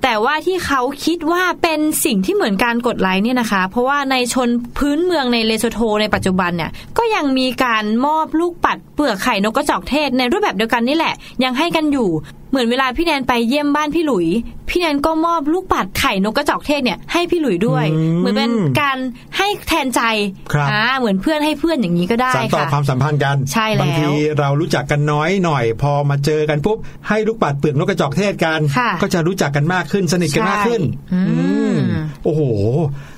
แต่ว่าที่เขาคิดว่าเป็นสิ่งที่เหมือนการกดไลค์เนี่ยนะคะเพราะว่าในชนพื้นเมืองในเลโซโธในปัจจุบันเนี่ยก็ยังมีการมอบลูกปัดเปลือกไข่นกกระจอกเทศในรูปแบบเดียวกันนี่แหละยังให้กันอยู่เหมือนเวลาพี่แนนไปเยี่ยมบ้านพี่หลุยพี่แนนก็มอบลูกปัดไข่นกกระจอกเทศเนี่ยให้พี่หลุยด้วยเหมือนเป็นการให้แทนใจอ่าเหมือนเพื่อนให้เพื่อนอย่างนี้ก็ได้ค่ะสานต่อความสัมพันธ์กันใช่แล้วบางทีเรารู้จักกันน้อยหน่อยพอมาเจอกันปุ๊บให้ลูกปัดเปลือกนกกระจอกเทศกันก็จะรู้จักกันมากขึ้นสนิทกันมากขึ้นอืมโอ้โห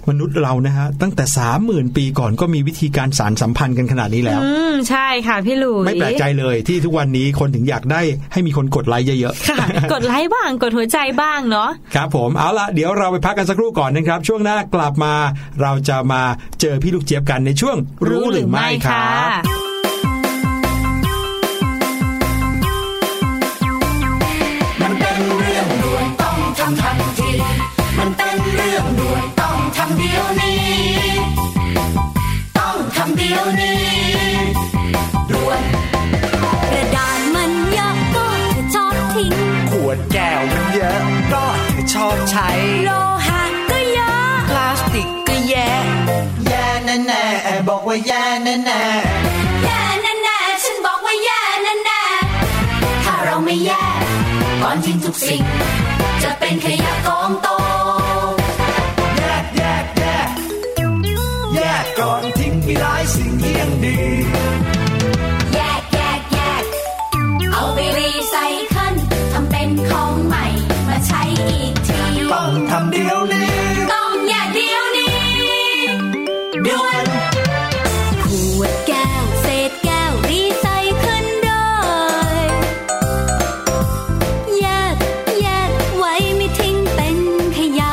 มนุษย์เรานะฮะตั้งแต่ สามหมื่น ปีก่อนก็มีวิธีการสานสัมพันธ์กันขนาดนี้แล้วอืมใช่ค่ะพี่หลุยไม่แปลกใจเลยที่ทุกวันนี้คนถึงอยากได้ให้มีคนกดไลค์เยอะๆค่ะกดไลค์บ้างกดหัวใจบ้างเนาะครับผมเอาล่ะเดี๋ยวเราไปพักกันสักครู่ก่อนนะครับช่วงหน้ากลับมาเราจะมาเจอพี่ลูกเจี๊ยบกันในช่วงรู้หรือไม่ครับมันเป็นเรื่องด่วนต้องทำทันทีมันเป็นเรื่องด่วนต้องทำเดี๋ยวนี้ต้องทำเดี๋ยวนี้ด่วนกระดาษมันเยอะก็จะชอบทิ้งขวดแก้วมันเยอะก็จะชอบใช้โลหะก็เยอะพลาสติกก็แย่แย่แน่ๆบอกว่าแย่แน่ๆแย่แน่ๆฉันบอกว่าแย่แน่ๆถ้าเราไม่แย่ก่อนทิ้งทุกสิ่งจะเป็นขยะกองโตก่อนทิ้งมีหลายสิ่งที่ยังดีแยกแยกแยกเอาไปรีไซเคิลทำเป็นของใหม่มาใช้อีกทีต้องทำเดี๋ยวนี้ต้องแยกเดี๋ยวนี้ด่วนขวดแก้วเศษแก้วรีไซเคิลได้แยกแยกไว้ไม่ทิ้งเป็นขยะ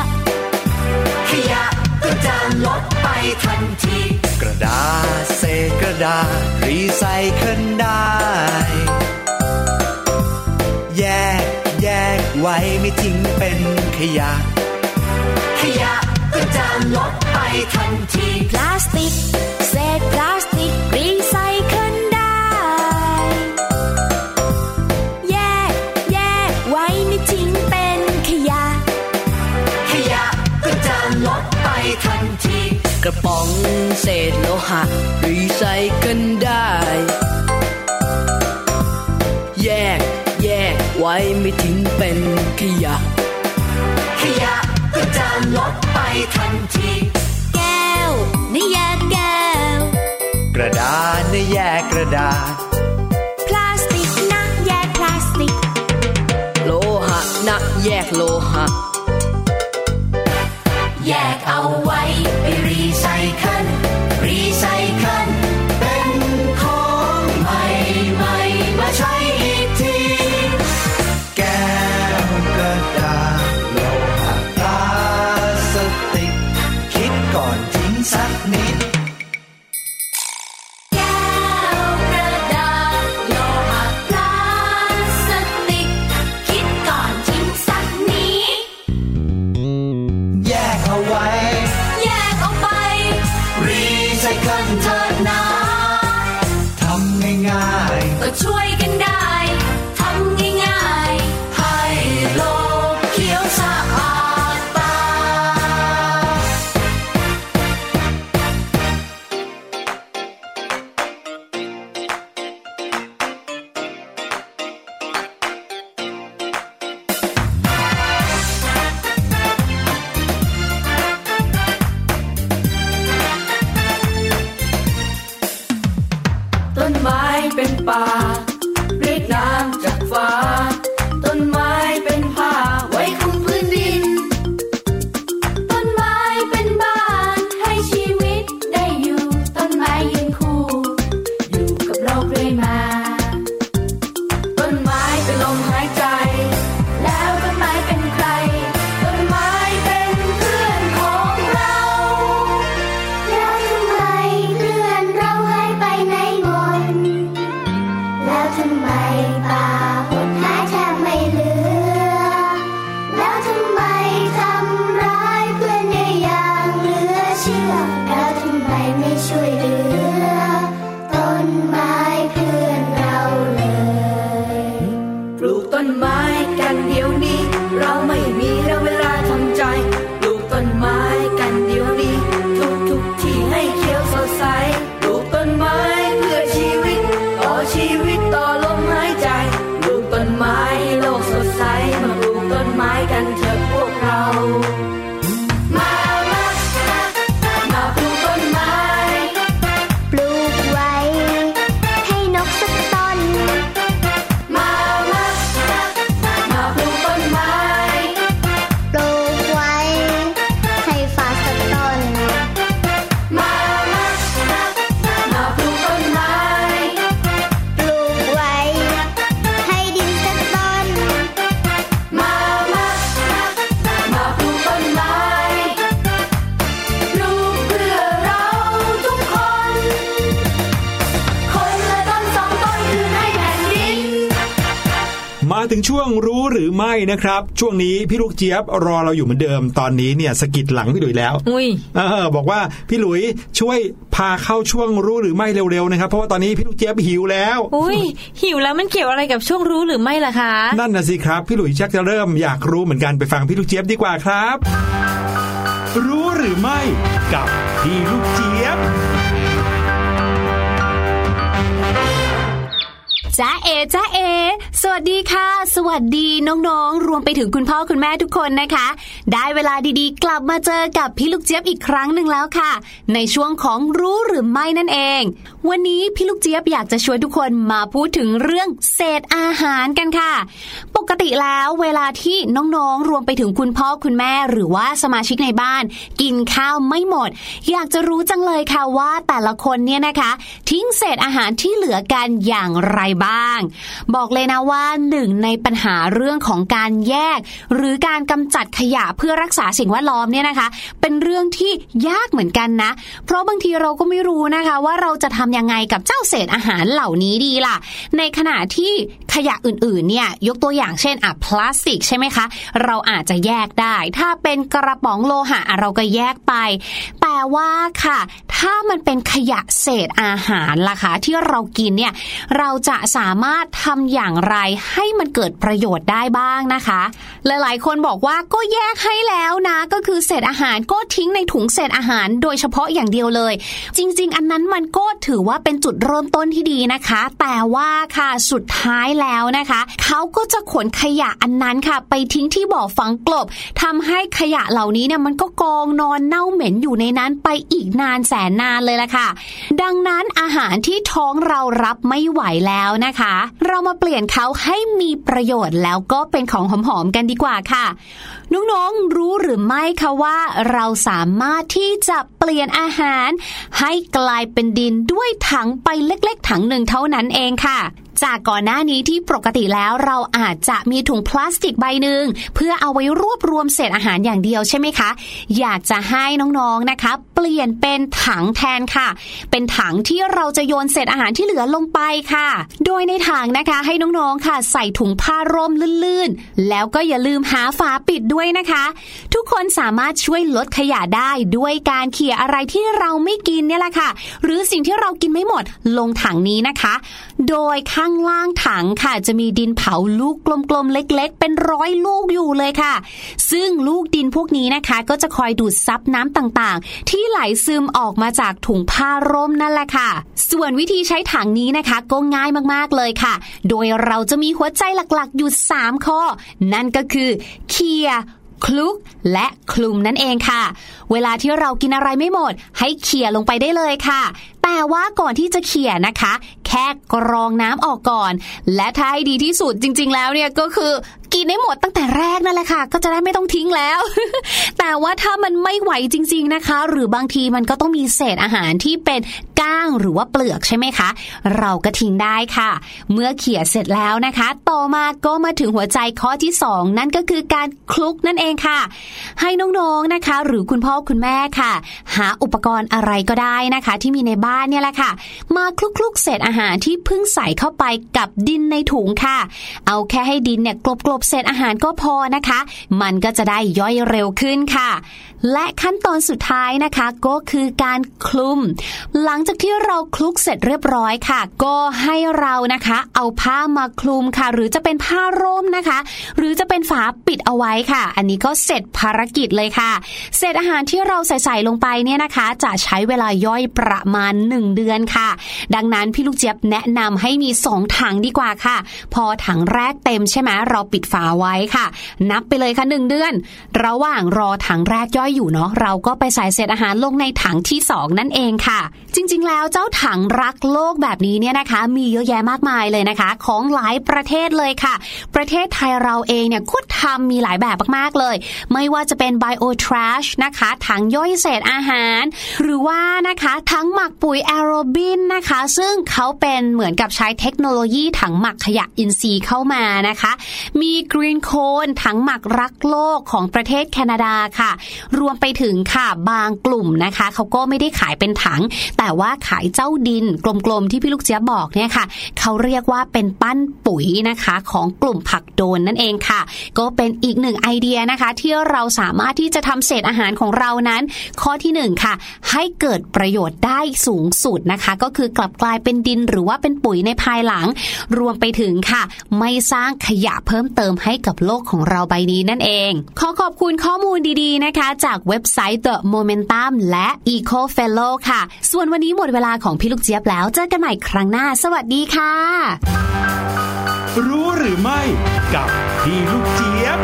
ขยะก็จะลดไปทันทีกระดาษเศษกระดาษรีไซเคิลได้แยกแยกไว้ไม่ทิ้งเป็นขยะขยะก็จะลดไปทันทีพลาสติกเศษพลาสติกรีไซเคิลได้แยกแยกไว้ไม่ทิ้งเป็นขยะขยะก็จะลดไปทันทีก ระป๋องเศษโลหะรีไซเคิลได้แยกแยกไว้ไม่ทิ้งเป็นขยะขยะก็จะลดไปทันทีแก้วนี่แยกแก้วกระดาษนี่แยกกระดาษพลาสติกนะแยกพลาสติกโลหะนะแยกโลหะแยกเอาไว้ไปรีไซเคิลรีไซเคิลเป็นของใหม่ใหม่มาใช้อีกทีแก้วกระดาษโลหะพลาสติกคิดก่อนทิ้งสักนิดแก้วกระดาษโลหะพลาสติกคิดก่อนทิ้งสักนิดแยกเอาไว้แยกเอาไปรีไซเคิลเถิดนะทำง่ายๆก็ช่วยกันได้ทำง่ายๆให้โลกเขียวสะอาดตาต้นไม้เป็นป่าเรียกน้ำจากฟ้าต้นไม้เป็นผ้าไว้คลุมพื้นดินต้นไม้เป็นบ้านให้ชีวิตได้อยู่ต้นไม้ยืนคู่อยู่กับโลกเรื่อยมาต้นไม้เป็นลมหายใจแล้วต้นไม้เป็นใครต้นไม้เป็นเพื่อนของเราแล้วทำไมเพื่อนเราหายไปไหนหมดแล้วทำไมป่าหดหายแทบไม่เหลือแล้วทำไมทำร้ายเพื่อนได้อย่างเหลือเชื่อแล้วทำไมไม่ช่วยเหลือต้นไม้เพื่อนเราเลยปลูกต้นไม้กันเดี๋ยวนี้เราไม่มีเวลาทำใจปลูกต้นไม้กันเดี๋ยวนี้ทุกทุกๆที่ให้เขียวสดใสปลูกต้นไม้เพื่อชีวิตต่อชีวิตต่อลมหายใจปลูกต้นไม้ให้โลกสดใสมาปลูกต้นไม้กันเถอะพวกเรามามามาปลูกต้นไม้ ปลูกไว้ให้นกสักตนมามามาปลูกต้นไม้ ปลูกไว้ให้ฟ้าสักตนมามามาปลูกต้นไม้ ปลูกไว้ให้ดินสักตนมามามาปลูกต้นไม้ ปลูกเพื่อเราทุกคน คนละต้นสองต้นคืนให้แผ่นดิน มาถึงช่วงรู้หรือไม่นะครับ ช่วงนี้พี่ลูกเจี๊ยบรอเราอยู่เหมือนเดิมตอนนี้เนี่ยสะกิดหลังพี่หลุยแล้วอุ้ยเออบอกว่าพี่หลุยช่วยพาเข้าช่วงรู้หรือไม่เร็วๆนะครับเพราะว่าตอนนี้พี่ลูกเจี๊ยบหิวแล้ว อุ้ยหิวแล้วมันเกี่ยวอะไรกับช่วงรู้หรือไม่ล่ะคะ นั่นนะสิครับพี่หลุยชักจะเริ่มอยากรู้เหมือนกันไปฟังพี่ลูกเจี๊ยบดีกว่าครับ รู้หรือไม่กับพี่ลูกเจี๊ยบ จ้าเอจ้าเอ สวัสดีค่ะ สวัสดีน้องๆ รวมไปถึงคุณพ่อคุณแม่ทุกคนนะคะ ได้เวลาดีๆ กลับมาเจอกับพี่ลูกเจี๊ยบอีกครั้งหนึ่งแล้วค่ะ ในช่วงของรู้หรือไม่นั่นเอง วันนี้พี่ลูกเจี๊ยบอยากจะชวนทุกคนมาพูดถึงเรื่องเศษอาหารกันค่ะ ปกติแล้วเวลาที่น้องๆ รวมไปถึงคุณพ่อคุณแม่หรือว่าสมาชิกในบ้าน กินข้าวไม่หมด อยากจะรู้จังเลยค่ะว่าแต่ละคนเนี่ยนะคะ ทิ้งเศษอาหารที่เหลือกันอย่างไรบ้างบอกเลยนะว่าหนึ่งในปัญหาเรื่องของการแยกหรือการกำจัดขยะเพื่อรักษาสิ่งแวดล้อมเนี่ยนะคะเป็นเรื่องที่ยากเหมือนกันนะเพราะบางทีเราก็ไม่รู้นะคะว่าเราจะทำยังไงกับเจ้าเศษอาหารเหล่านี้ดีล่ะในขณะที่ขยะอื่นๆเนี่ยยกตัวอย่างเช่น ช่นอ่ะพลาสติกใช่ไหมคะเราอาจจะแยกได้ถ้าเป็นกระป๋องโลหะเราก็แยกไปแต่ว่าค่ะถ้ามันเป็นขยะเศษอาหารล่ะคะที่เรากินเนี่ยเราจะสามารถทำอย่างไรให้มันเกิดประโยชน์ได้บ้างนะคะหลายๆคนบอกว่าก็แยกให้แล้วนะก็คือเศษอาหารก็ทิ้งในถุงเศษอาหารโดยเฉพาะอย่างเดียวเลยจริงๆอันนั้นมันก็ถือว่าเป็นจุดเริ่มต้นที่ดีนะคะแต่ว่าค่ะสุดท้ายแล้วนะคะเขาก็จะขนขยะอันนั้นค่ะไปทิ้งที่บ่อฝังกลบทำให้ขยะเหล่านี้เนี่ยมันก็กองนอนเน่าเหม็นอยู่ในนั้นไปอีกนานแสนนานเลยล่ะค่ะดังนั้นอาหารที่ท้องเรารับไม่ไหวแล้วนะคะเรามาเปลี่ยนเขาให้มีประโยชน์แล้วก็เป็นของหอมๆกันดีกว่าค่ะน้องๆรู้หรือไม่คะว่าเราสามารถที่จะเปลี่ยนอาหารให้กลายเป็นดินด้วยถังใบเล็กๆถังหนึ่งเท่านั้นเองค่ะจากก่อนหน้านี้ที่ปกติแล้วเราอาจจะมีถุงพลาสติกใบนึงเพื่อเอาไว้รวบรวมเศษอาหารอย่างเดียวใช่ไหมคะอยากจะให้น้องๆนะคะเปลี่ยนเป็นถังแทนค่ะเป็นถังที่เราจะโยนเศษอาหารที่เหลือลงไปค่ะโดยในถังนะคะให้น้องๆค่ะใส่ถุงผ้าร่มลื่นๆแล้วก็อย่าลืมหาฝาปิดด้วยนะคะทุกคนสามารถช่วยลดขยะได้ด้วยการเขี่ยอะไรที่เราไม่กินเนี่ยแหละค่ะหรือสิ่งที่เรากินไม่หมดลงถังนี้นะคะโดยข้างล่างถังค่ะจะมีดินเผาลูกกลมๆเล็กๆเป็นร้อยลูกอยู่เลยค่ะซึ่งลูกดินพวกนี้นะคะก็จะคอยดูดซับน้ำต่างๆที่ไหลซึมออกมาจากถุงผ้าร่มนั่นแหละค่ะส่วนวิธีใช้ถังนี้นะคะก็ง่ายมากๆเลยค่ะโดยเราจะมีหัวใจหลักๆอยู่สามข้อนั่นก็คือเขี่ยคลุกและคลุมนั่นเองค่ะเวลาที่เรากินอะไรไม่หมดให้เขี่ยลงไปได้เลยค่ะแต่ว่าก่อนที่จะเขี่ยนะคะแค่กรองน้ำออกก่อนและถ้าให้ดีที่สุดจริงๆแล้วเนี่ยก็คือกินได้หมดตั้งแต่แรกนั่นแหละค่ะก็จะได้ไม่ต้องทิ้งแล้ว แต่ว่าถ้ามันไม่ไหวจริงๆนะคะหรือบางทีมันก็ต้องมีเศษอาหารที่เป็นก้างหรือว่าเปลือกใช่ไหมคะเราก็ทิ้งได้ค่ะเมื่อเขี่ยเสร็จแล้วนะคะต่อมาก็มาถึงหัวใจข้อที่สองนั่นก็คือการคลุกนั่นเองค่ะให้น้องๆนะคะหรือคุณพ่อคุณแม่ค่ะหาอุปกรณ์อะไรก็ได้นะคะที่มีในบ้านเนี่ยแหละค่ะมาคลุกๆเศษอาหารที่เพิ่งใส่เข้าไปกับดินในถุงค่ะเอาแค่ให้ดินเนี่ยกลบเศษอาหารก็พอนะคะมันก็จะได้ย่อยเร็วขึ้นค่ะและขั้นตอนสุดท้ายนะคะก็คือการคลุมหลังจากที่เราคลุกเสร็จเรียบร้อยค่ะก็ให้เรานะคะเอาผ้ามาคลุมค่ะหรือจะเป็นผ้าร่มนะคะหรือจะเป็นฝาปิดเอาไว้ค่ะอันนี้ก็เสร็จภารกิจเลยค่ะเศษอาหารที่เราใส่ๆลงไปเนี่ยนะคะจะใช้เวลาย่อยประมาณหนึ่งเดือนค่ะดังนั้นพี่ลูกเจี๊ยบแนะนำให้มีสองถังดีกว่าค่ะพอถังแรกเต็มใช่ไหมเราปิดฝาไว้ค่ะนับไปเลยค่ะหนึ่งเดือนระหว่างรอถังแรกย่อยอยู่เนาะเราก็ไปใส่เศษอาหารลงในถังที่สองนั่นเองค่ะจริงๆแล้วเจ้าถังรักโลกแบบนี้เนี่ยนะคะมีเยอะแยะมากมายเลยนะคะของหลายประเทศเลยค่ะประเทศไทยเราเองเนี่ยก็ทำมีหลายแบบมากๆเลยไม่ว่าจะเป็น bio trash นะคะถังย่อยเศษอาหารหรือว่านะคะถังหมักปุ๋ยแอโรบินนะคะซึ่งเขาเป็นเหมือนกับใช้เทคโนโลยีถังหมักขยะอินทรีย์เข้ามานะคะมีกรีนโคนถังหมักรักโลกของประเทศแคนาดาค่ะรวมไปถึงค่ะบางกลุ่มนะคะเขาก็ไม่ได้ขายเป็นถังแต่ว่าขายเจ้าดินกลมๆที่พี่ลูกเจี๊ยบบอกเนี่ยค่ะเขาเรียกว่าเป็นปั้นปุ๋ยนะคะของกลุ่มผักโดนนั่นเองค่ะก็เป็นอีกหนึ่งไอเดียนะคะที่เราสามารถที่จะทำเศษอาหารของเรานั้นข้อที่หนึ่งค่ะให้เกิดประโยชน์ได้สูงสุดนะคะก็คือกลับกลายเป็นดินหรือว่าเป็นปุ๋ยในภายหลังรวมไปถึงค่ะไม่สร้างขยะเพิ่มเติมให้กับโลกของเราใบนี้นั่นเองขอขอบคุณข้อมูลดีๆนะคะจากเว็บไซต์ The Momentum และ Ecofellow ค่ะส่วนวันนี้หมดเวลาของพี่ลูกเจี๊ยบแล้วเจอกันใหม่ครั้งหน้าสวัสดีค่ะรู้หรือไม่กับพี่ลูกเจี๊ยบ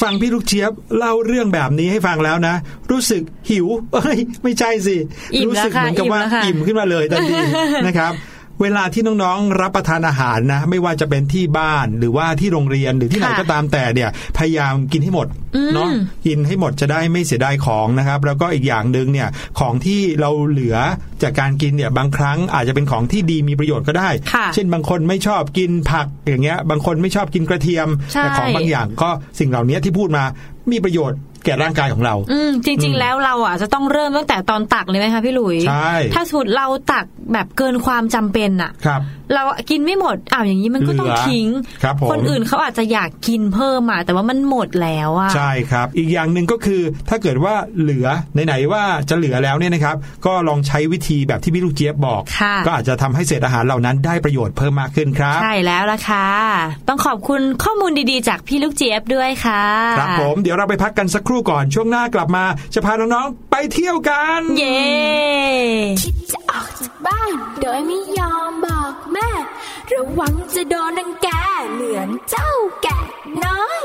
ฟังพี่ลูกเจี๊ยบเล่าเรื่องแบบนี้ให้ฟังแล้วนะรู้สึกหิวเอ้ยไม่ใช่สิรู้สึกเหมือนกับว่าอิ่มขึ้นมาเลยทันทีนะครับเวลาที่น้องๆรับประทานอาหารนะไม่ว่าจะเป็นที่บ้านหรือว่าที่โรงเรียนหรือที่ไหนก็ตามแต่เนี่ยพยายามกินให้หมดเนาะกินให้หมดจะได้ไม่เสียดายของนะครับแล้วก็อีกอย่างนึงเนี่ยของที่เราเหลือจากการกินเนี่ยบางครั้งอาจจะเป็นของที่ดีมีประโยชน์ก็ได้เช่นบางคนไม่ชอบกินผักอย่างเงี้ยบางคนไม่ชอบกินกระเทียมแต่ของบางอย่างก็สิ่งเหล่านี้ที่พูดมามีประโยชน์ แก่ร่างกายของเราอืมจริงๆแล้วเราอ่ะจะต้องเริ่มตั้งแต่ตอนตักเลยไหมคะพี่หลุยใช่ถ้าสูตรเราตักแบบเกินความจำเป็นอ่ะครับเรากินไม่หมดอ้าวอย่างนี้มันก็ต้องทิ้ง ค, คนอื่นเขาอาจจะอยากกินเพิ่มมาแต่ว่ามันหมดแล้วอ่ะใช่ครับอีกอย่างนึงก็คือถ้าเกิดว่าเหลือไหนๆว่าจะเหลือแล้วเนี่ยนะครับก็ลองใช้วิธีแบบที่พี่ลูกเจี๊ยบบอกก็อาจจะทำให้เศษอาหารเหล่านั้นได้ประโยชน์เพิ่มมากขึ้นครับใช่แล้วล่ะค่ะต้องขอบคุณข้อมูลดีๆจากพี่ลูกเจี๊ยบด้วยค่ะครับผมเดี๋ยวเราไปพักกันสักครู่ก่อนช่วงหน้ากลับมาจะพาน้องๆไปเที่ยวกันเย้คิดจะออกจากบ้านโดยไม่ยอมบอกแม่ระวังจะโดนรังแกเหมือนเจ้าแกะน้อย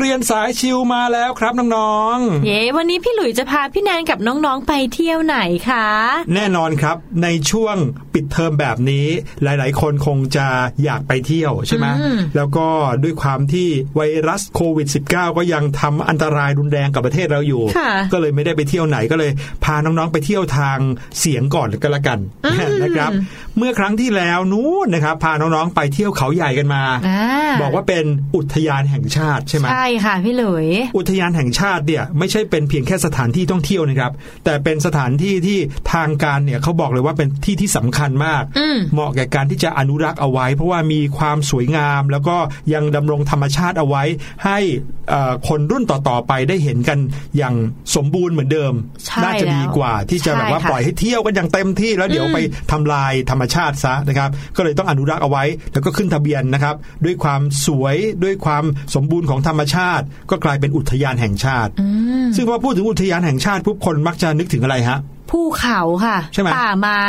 เรียนสายชิวมาแล้วครับน้องๆเย้วันนี้พี่หลุยจะพาพี่แนนกับน้องๆไปเที่ยวไหนคะแน่นอนครับในช่วงปิดเทอมแบบนี้หลายๆคนคงจะอยากไปเที่ยวใช่ไหมแล้วก็ด้วยความที่ไวรัสโควิด สิบเก้า ก็ยังทำอันตรายรุนแรงกับประเทศเราอยู่ก็เลยไม่ได้ไปเที่ยวไหนก็เลยพาน้องๆไปเที่ยวทางเสียงก่อนก็แล้วกันนะครับเมื่อครั้งที่แล้วนู้นนะครับพาน้องๆไปเที่ยวเขาใหญ่กันมาบอกว่าเป็นอุทยานแห่งชาติใช่ไหมใช่ค่ะพี่หลุยอุทยานแห่งชาติเนี่ยไม่ใช่เป็นเพียงแค่สถานที่ท่องเที่ยวนะครับแต่เป็นสถานที่ที่ทางการเนี่ยเขาบอกเลยว่าเป็นที่ที่สำคัญมากเหมาะแก่การที่จะอนุรักษ์เอาไว้เพราะว่ามีความสวยงามแล้วก็ยังดำรงธรรมชาติเอาไว้ให้คนรุ่นต่อๆไปได้เห็นกันอย่างสมบูรณ์เหมือนเดิมน่าจะดีกว่าที่จะแบบว่าปล่อยให้เที่ยวกันอย่างเต็มที่แล้วเดี๋ยวไปทำลายธรรมชาติซะนะครับก็เลยต้องอนุรักษ์เอาไว้แล้วก็ขึ้นทะเบียนนะครับด้วยความสวยด้วยความสมบูรณ์ของธรรมชาติก็กลายเป็นอุทยานแห่งชาติซึ่งพอพูดถึงอุทยานแห่งชาติทุกคนมักจะนึกถึงอะไรฮะภูเขาค่ะใช่ไหมป่าไม้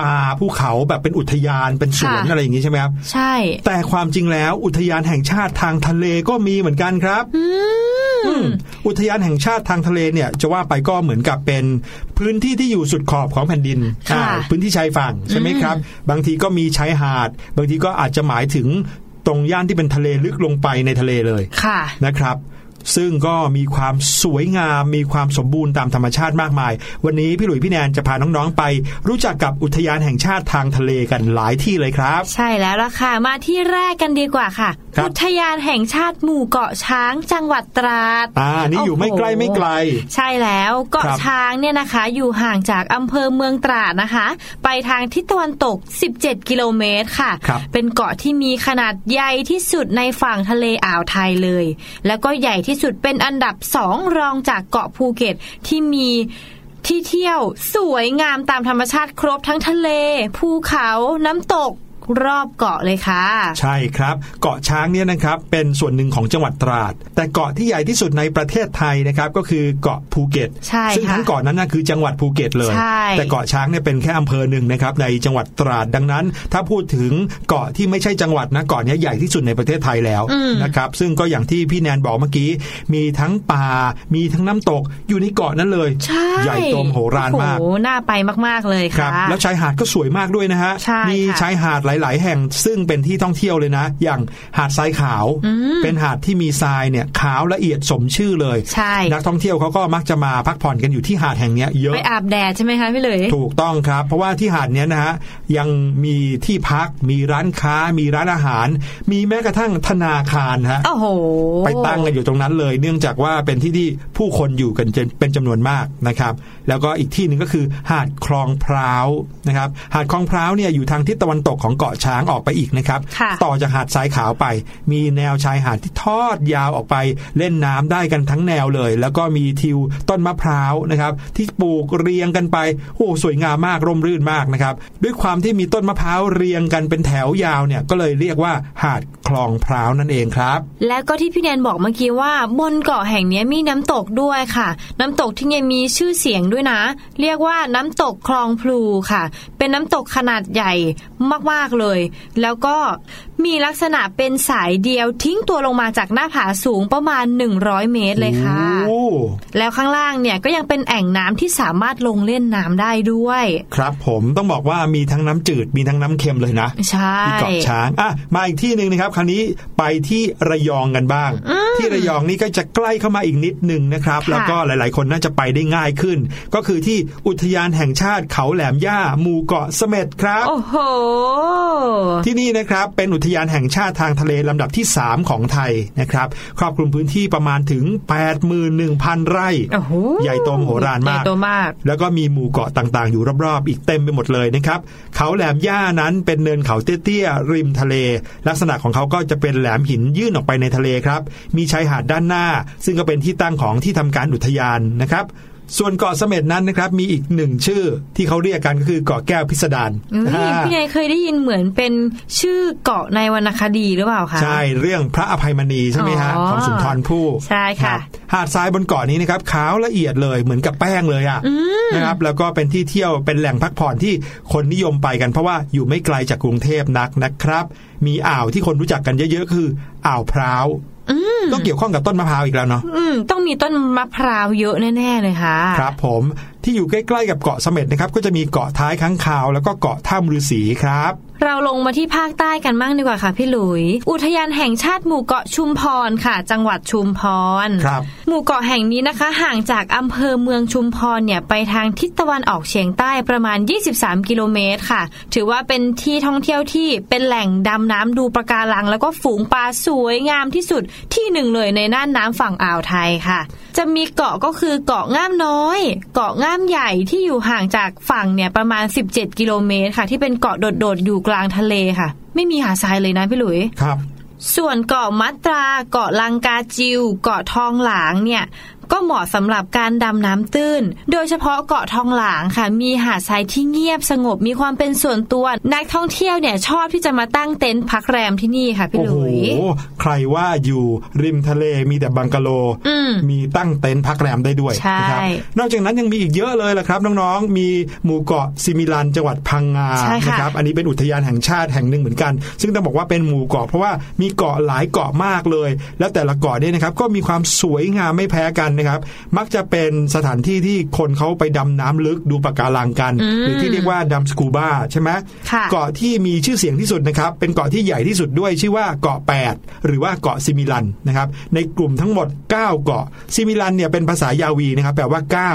ป่าภูเขาแบบเป็นอุทยานเป็นสวนอะไรอย่างนี้ใช่ไหมครับใช่แต่ความจริงแล้วอุทยานแห่งชาติทางทะเลก็มีเหมือนกันครับอุทยานแห่งชาติทางทะเลเนี่ยจะว่าไปก็เหมือนกับเป็นพื้นที่ที่อยู่สุดขอบของแผ่นดินพื้นที่ชายฝั่งใช่ไหมครับบางทีก็มีชายหาดบางทีก็อาจจะหมายถึงตรงย่านที่เป็นทะเลลึกลงไปในทะเลเลยนะครับซึ่งก็มีความสวยงามมีความสมบูรณ์ตามธรรมชาติมากมายวันนี้พี่หลุยพี่แนนจะพาน้องๆไปรู้จักกับอุทยานแห่งชาติทางทะเลกันหลายที่เลยครับใช่แล้วล่ะค่ะมาที่แรกกันดีกว่าค่ะอุทยานแห่งชาติหมู่เกาะช้างจังหวัดตราดอ่านี่อยู่ไม่ใกล้ไม่ไกลใช่แล้วเกาะช้างเนี่ยนะคะอยู่ห่างจากอำเภอเมืองตราดนะคะไปทางทิศตะวันตกสิบเจ็ดกิโลเมตรค่ะเป็นเกาะที่มีขนาดใหญ่ที่สุดในฝั่งทะเลอ่าวไทยเลยแล้วก็ใหญ่ที่สุดเป็นอันดับสองรองจากเกาะภูเก็ตที่มีที่เที่ยวสวยงามตามธรรมชาติครบทั้งทะเลภูเขาน้ำตกรอบเกาะเลยค่ะใช่ครับเกาะช้างเนี่ยนะครับเป็นส่วนหนึ่งของจังหวัดตราดแต่เกาะที่ใหญ่ที่สุดในประเทศไทยนะครับก็คือเกาะภูเก็ตซึ่งทั้งเกาะนั้นนะคือจังหวัดภูเก็ตเลยแต่เกาะช้างเนี่ยเป็นแค่อำเภอหนึ่งนะครับในจังหวัดตราดดังนั้นถ้าพูดถึงเกาะที่ไม่ใช่จังหวัดนะเกาะนี้ใหญ่ที่สุดในประเทศไทยแล้วนะครับซึ่งก็อย่างที่พี่แนนบอกเมื่อกี้มีทั้งป่ามีทั้งน้ำตกอยู่ในเกาะนั้นเลยใหญ่โตมโหฬารมากโอ้โหน่าไปมากๆเลยค่ะแล้วชายหาดก็สวยมากด้วยนะฮะมีชายหาดหลายๆแห่งซึ่งเป็นที่ท่องเที่ยวเลยนะอย่างหาดทรายขาวเป็นหาดที่มีทรายเนี่ยขาวละเอียดสมชื่อเลยนักท่องเที่ยวเขาก็มักจะมาพักผ่อนกันอยู่ที่หาดแห่งนี้เยอะไปอาบแดดใช่ไหมคะพี่เหลยถูกต้องครับเพราะว่าที่หาดเนี้ยนะฮะยังมีที่พักมีร้านค้ามีร้านอาหารมีแม้กระทั่งธนาคารฮะโอ้โหไปตั้งกันอยู่ตรงนั้นเลยเนื่องจากว่าเป็นที่ที่ผู้คนอยู่กันเป็นจำนวนมากนะครับแล้วก็อีกที่นึงก็คือหาดคลองพร้าวนะครับหาดคลองพร้าวเนี่ยอยู่ทางทิศตะวันตกของเกาะช้างออกไปอีกนะครับต่อจากหาดทรายขาวไปมีแนวชายหาดที่ทอดยาวออกไปเล่นน้ำได้กันทั้งแนวเลยแล้วก็มีทิวต้นมะพร้าวนะครับที่ปลูกเรียงกันไปโอ้สวยงามมากร่มรื่นมากนะครับด้วยความที่มีต้นมะพร้าวเรียงกันเป็นแถวยาวเนี่ยก็เลยเรียกว่าหาดคลองพร้าวนั่นเองครับและก็ที่พี่แนนบอกเมื่อกี้ว่าบนเกาะแห่งนี้มีน้ำตกด้วยค่ะน้ำตกที่ยังมีชื่อเสียงด้วยนะเรียกว่าน้ำตกคลองพลูค่ะเป็นน้ำตกขนาดใหญ่มากๆเลยแล้วก็มีลักษณะเป็นสายเดียวทิ้งตัวลงมาจากหน้าผาสูงประมาณหนึ่งร้อยเมตรเลยค่ะแล้วข้างล่างเนี่ยก็ยังเป็นแอ่งน้ำที่สามารถลงเล่นน้ำได้ด้วยครับผมต้องบอกว่ามีทั้งน้ำจืดมีทั้งน้ำเค็มเลยนะใช่ที่เกาะช้างอ่ะมาอีกที่นึงนะครับคราวนี้ไปที่ระยองกันบ้างที่ระยองนี่ก็จะใกล้เข้ามาอีกนิดนึงนะครับแล้วก็หลายๆคนน่าจะไปได้ง่ายขึ้นก็คือที่อุทยานแห่งชาติเขาแหลมย่าหมู่เกาะเสม็ดครับโอ้โหที่นี่นะครับเป็นอุทยานแห่งชาติทางทะเลลำดับที่สามของไทยนะครับครอบคลุมพื้นที่ประมาณถึง แปดหมื่นหนึ่งพันไร่ใหญ่โตมโหฬารมากแล้วก็มีหมู่เกาะต่างๆอยู่รอบๆอีกเต็มไปหมดเลยนะครับเขาแหลมย่านั้นเป็นเนินเขาเตี้ยๆริมทะเลลักษณะของเขาก็จะเป็นแหลมหินยื่นออกไปในทะเลครับมีชายหาดด้านหน้าซึ่งก็เป็นที่ตั้งของที่ทำการอุทยานนะครับส่วนเกาะเสม็ดนั้นนะครับมีอีกหนึ่งชื่อที่เขาเรียกกันก็คือเกาะแก้วพิสดารพี่นายเคยได้ยินเหมือนเป็นชื่อเกาะในวรรณคดีหรือเปล่าคะใช่เรื่องพระอภัยมณีใช่ไหมฮะของสุนทรภู่ใช่ค่ะหาดทรายบนเกาะนี้นะครับขาวละเอียดเลยเหมือนกับแป้งเลยอ่ะนะครับแล้วก็เป็นที่เที่ยวเป็นแหล่งพักผ่อนที่คนนิยมไปกันเพราะว่าอยู่ไม่ไกลจากกรุงเทพนักนะครับมีอ่าวที่คนรู้จักกันเยอะๆคืออ่าวพร้าว ก็เกี่ยวข้องกับต้นมะพร้าวอีกแล้วเนาะต้องมีต้นมะพร้าวเยอะแน่ๆเลยค่ะครับผมที่อยู่ใกล้ๆกับเกาะเสม็ดนะครับก็จะมีเกาะท้ายค้างคาวแล้วก็เกาะถ้ำฤาษีครับเราลงมาที่ภาคใต้กันบ้างดีกว่าค่ะพี่หลุยอุทยานแห่งชาติหมู่เกาะชุมพรค่ะจังหวัดชุมพรครับหมู่เกาะแห่งนี้นะคะห่างจากอำเภอเมืองชุมพรเนี่ยไปทางทิศตะวันออกเฉียงใต้ประมาณยี่สิบสามกิโลเมตรค่ะถือว่าเป็นที่ท่องเที่ยวที่เป็นแหล่งดำน้ำดูปะการังแล้วก็ฝูงปลาสวยงามที่สุดที่หนึ่งเลยในน่านน้ำฝั่งอ่าวไทยค่ะจะมีเกาะก็คือเกาะง่ามน้อยเกาะง่ามใหญ่ที่อยู่ห่างจากฝั่งเนี่ยประมาณสิบเจ็ดกิโลเมตรค่ะที่เป็นเกาะโดดๆอยู่กลางทะเลค่ะไม่มีหาดทรายเลยนะพี่หลุยครับส่วนเกาะมัตราเกาะลังกาจิวเกาะทองหลางเนี่ยก็เหมาะสำหรับการดำน้ำตื้นโดยเฉพาะเกาะทองหลางค่ะมีหาดทรายที่เงียบสงบมีความเป็นส่วนตัวนักท่องเที่ยวเนี่ยชอบที่จะมาตั้งเต็นท์พักแรมที่นี่ค่ะพี่ลุยโอ้โหใครว่าอยู่ริมทะเลมีแต่บังกะโลมีตั้งเต็นท์พักแรมได้ด้วยนะครับนอกจากนั้นยังมีอีกเยอะเลยล่ะครับน้องๆมีหมู่เกาะซิมิลันจังหวัดพังงานะครับอันนี้เป็นอุทยานแห่งชาติแห่งหนึ่งเหมือนกันซึ่งต้องบอกว่าเป็นหมู่เกาะเพราะว่ามีเกาะหลายเกาะมากเลยแล้วแต่ละเกาะเนี่ยนะครับก็มีความสวยงามไม่แพ้กันนะครับมักจะเป็นสถานที่ที่คนเขาไปดำน้ำลึกดูปะการังกันหรือที่เรียกว่าดำสกูบ้าใช่ไหมเกาะที่มีชื่อเสียงที่สุดนะครับเป็นเกาะที่ใหญ่ที่สุดด้วยชื่อว่าเกาะแปดหรือว่าเกาะซิมิลันนะครับในกลุ่มทั้งหมดเก้าเกาะซิมิลันเนี่ยเป็นภาษายาวีนะครับแปลว่าเก้า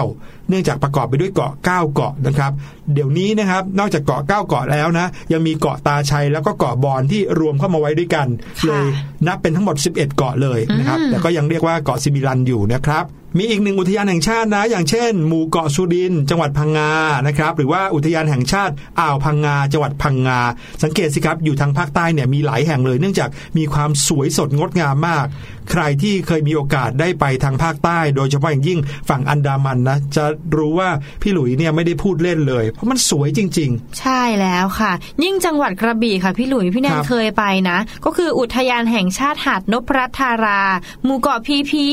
เนื่องจากประกอบไปด้วยเกาะเก้าเกาะนะครับเดี๋ยวนี้นะครับนอกจากเกาะเก้าเกาะแล้วนะยังมีเกาะตาชัยแล้วก็เกาะบอนที่รวมเข้ามาไว้ด้วยกันเลยนับเป็นทั้งหมดสิบเอ็ดเกาะเลยนะครับแต่ก็ยังเรียกว่าเกาะซิมิลันอยู่นะครับมีอีกหนึ่งอุทยานแห่งชาตินะอย่างเช่นหมู่เกาะสุรินทร์จังหวัดพังงานะครับหรือว่าอุทยานแห่งชาติอ่าวพังงาจังหวัดพังงาสังเกตสิครับอยู่ทางภาคใต้เนี่ยมีหลายแห่งเลยเนื่องจากมีความสวยสดงดงามมากใครที่เคยมีโอกาสได้ไปทางภาคใต้โดยเฉพาะอย่างยิ่งฝั่งอันดามันนะจะรู้ว่าพี่หลุยเนี่ยไม่ได้พูดเล่นเลยเพราะมันสวยจริงๆใช่แล้วค่ะยิ่งจังหวัดกระบี่ค่ะพี่หลุยพี่แนนเคยไปนะก็คืออุทยานแห่งชาติหาดนพรัตนาราหมู่เกาะพีพี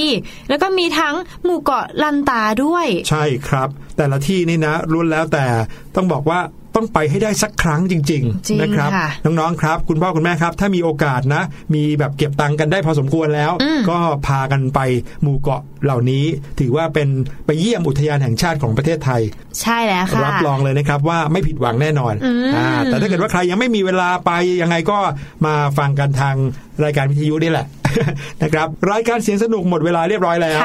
แล้วก็มีทั้งหมู่เกาะลันตาด้วยใช่ครับแต่ละที่นี่นะล้วนแล้วแต่ต้องบอกว่าต้องไปให้ได้สักครั้งจริงๆนะครับน้องๆครับคุณพ่อคุณแม่ครับถ้ามีโอกาสนะมีแบบเก็บตังค์กันได้พอสมควรแล้วก็พากันไปหมู่เกาะเหล่านี้ถือว่าเป็นไปเยี่ยมอุทยานแห่งชาติของประเทศไทยใช่แล้วค่ะรับรองเลยนะครับว่าไม่ผิดหวังแน่นอนอ่าแต่ถ้าเกิดว่าใครยังไม่มีเวลาไปยังไงก็มาฟังกันทางรายการวิทยุนี่แหละนะครับรายการเสียงสนุกหมดเวลาเรียบร้อยแล้ว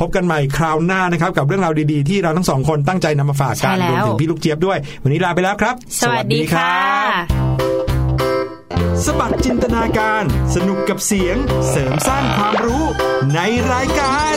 พบกันใหม่คราวหน้านะครับกับเรื่องราวดีๆที่เราทั้งสองคนตั้งใจนำมาฝากกันรวมถึงพี่ลูกเจี๊ยบด้วยวันนี้ลาไปแล้วครับสวัสดีค่ะสบัดจินตนาการสนุกกับเสียงเสริมสร้างความรู้ในรายการ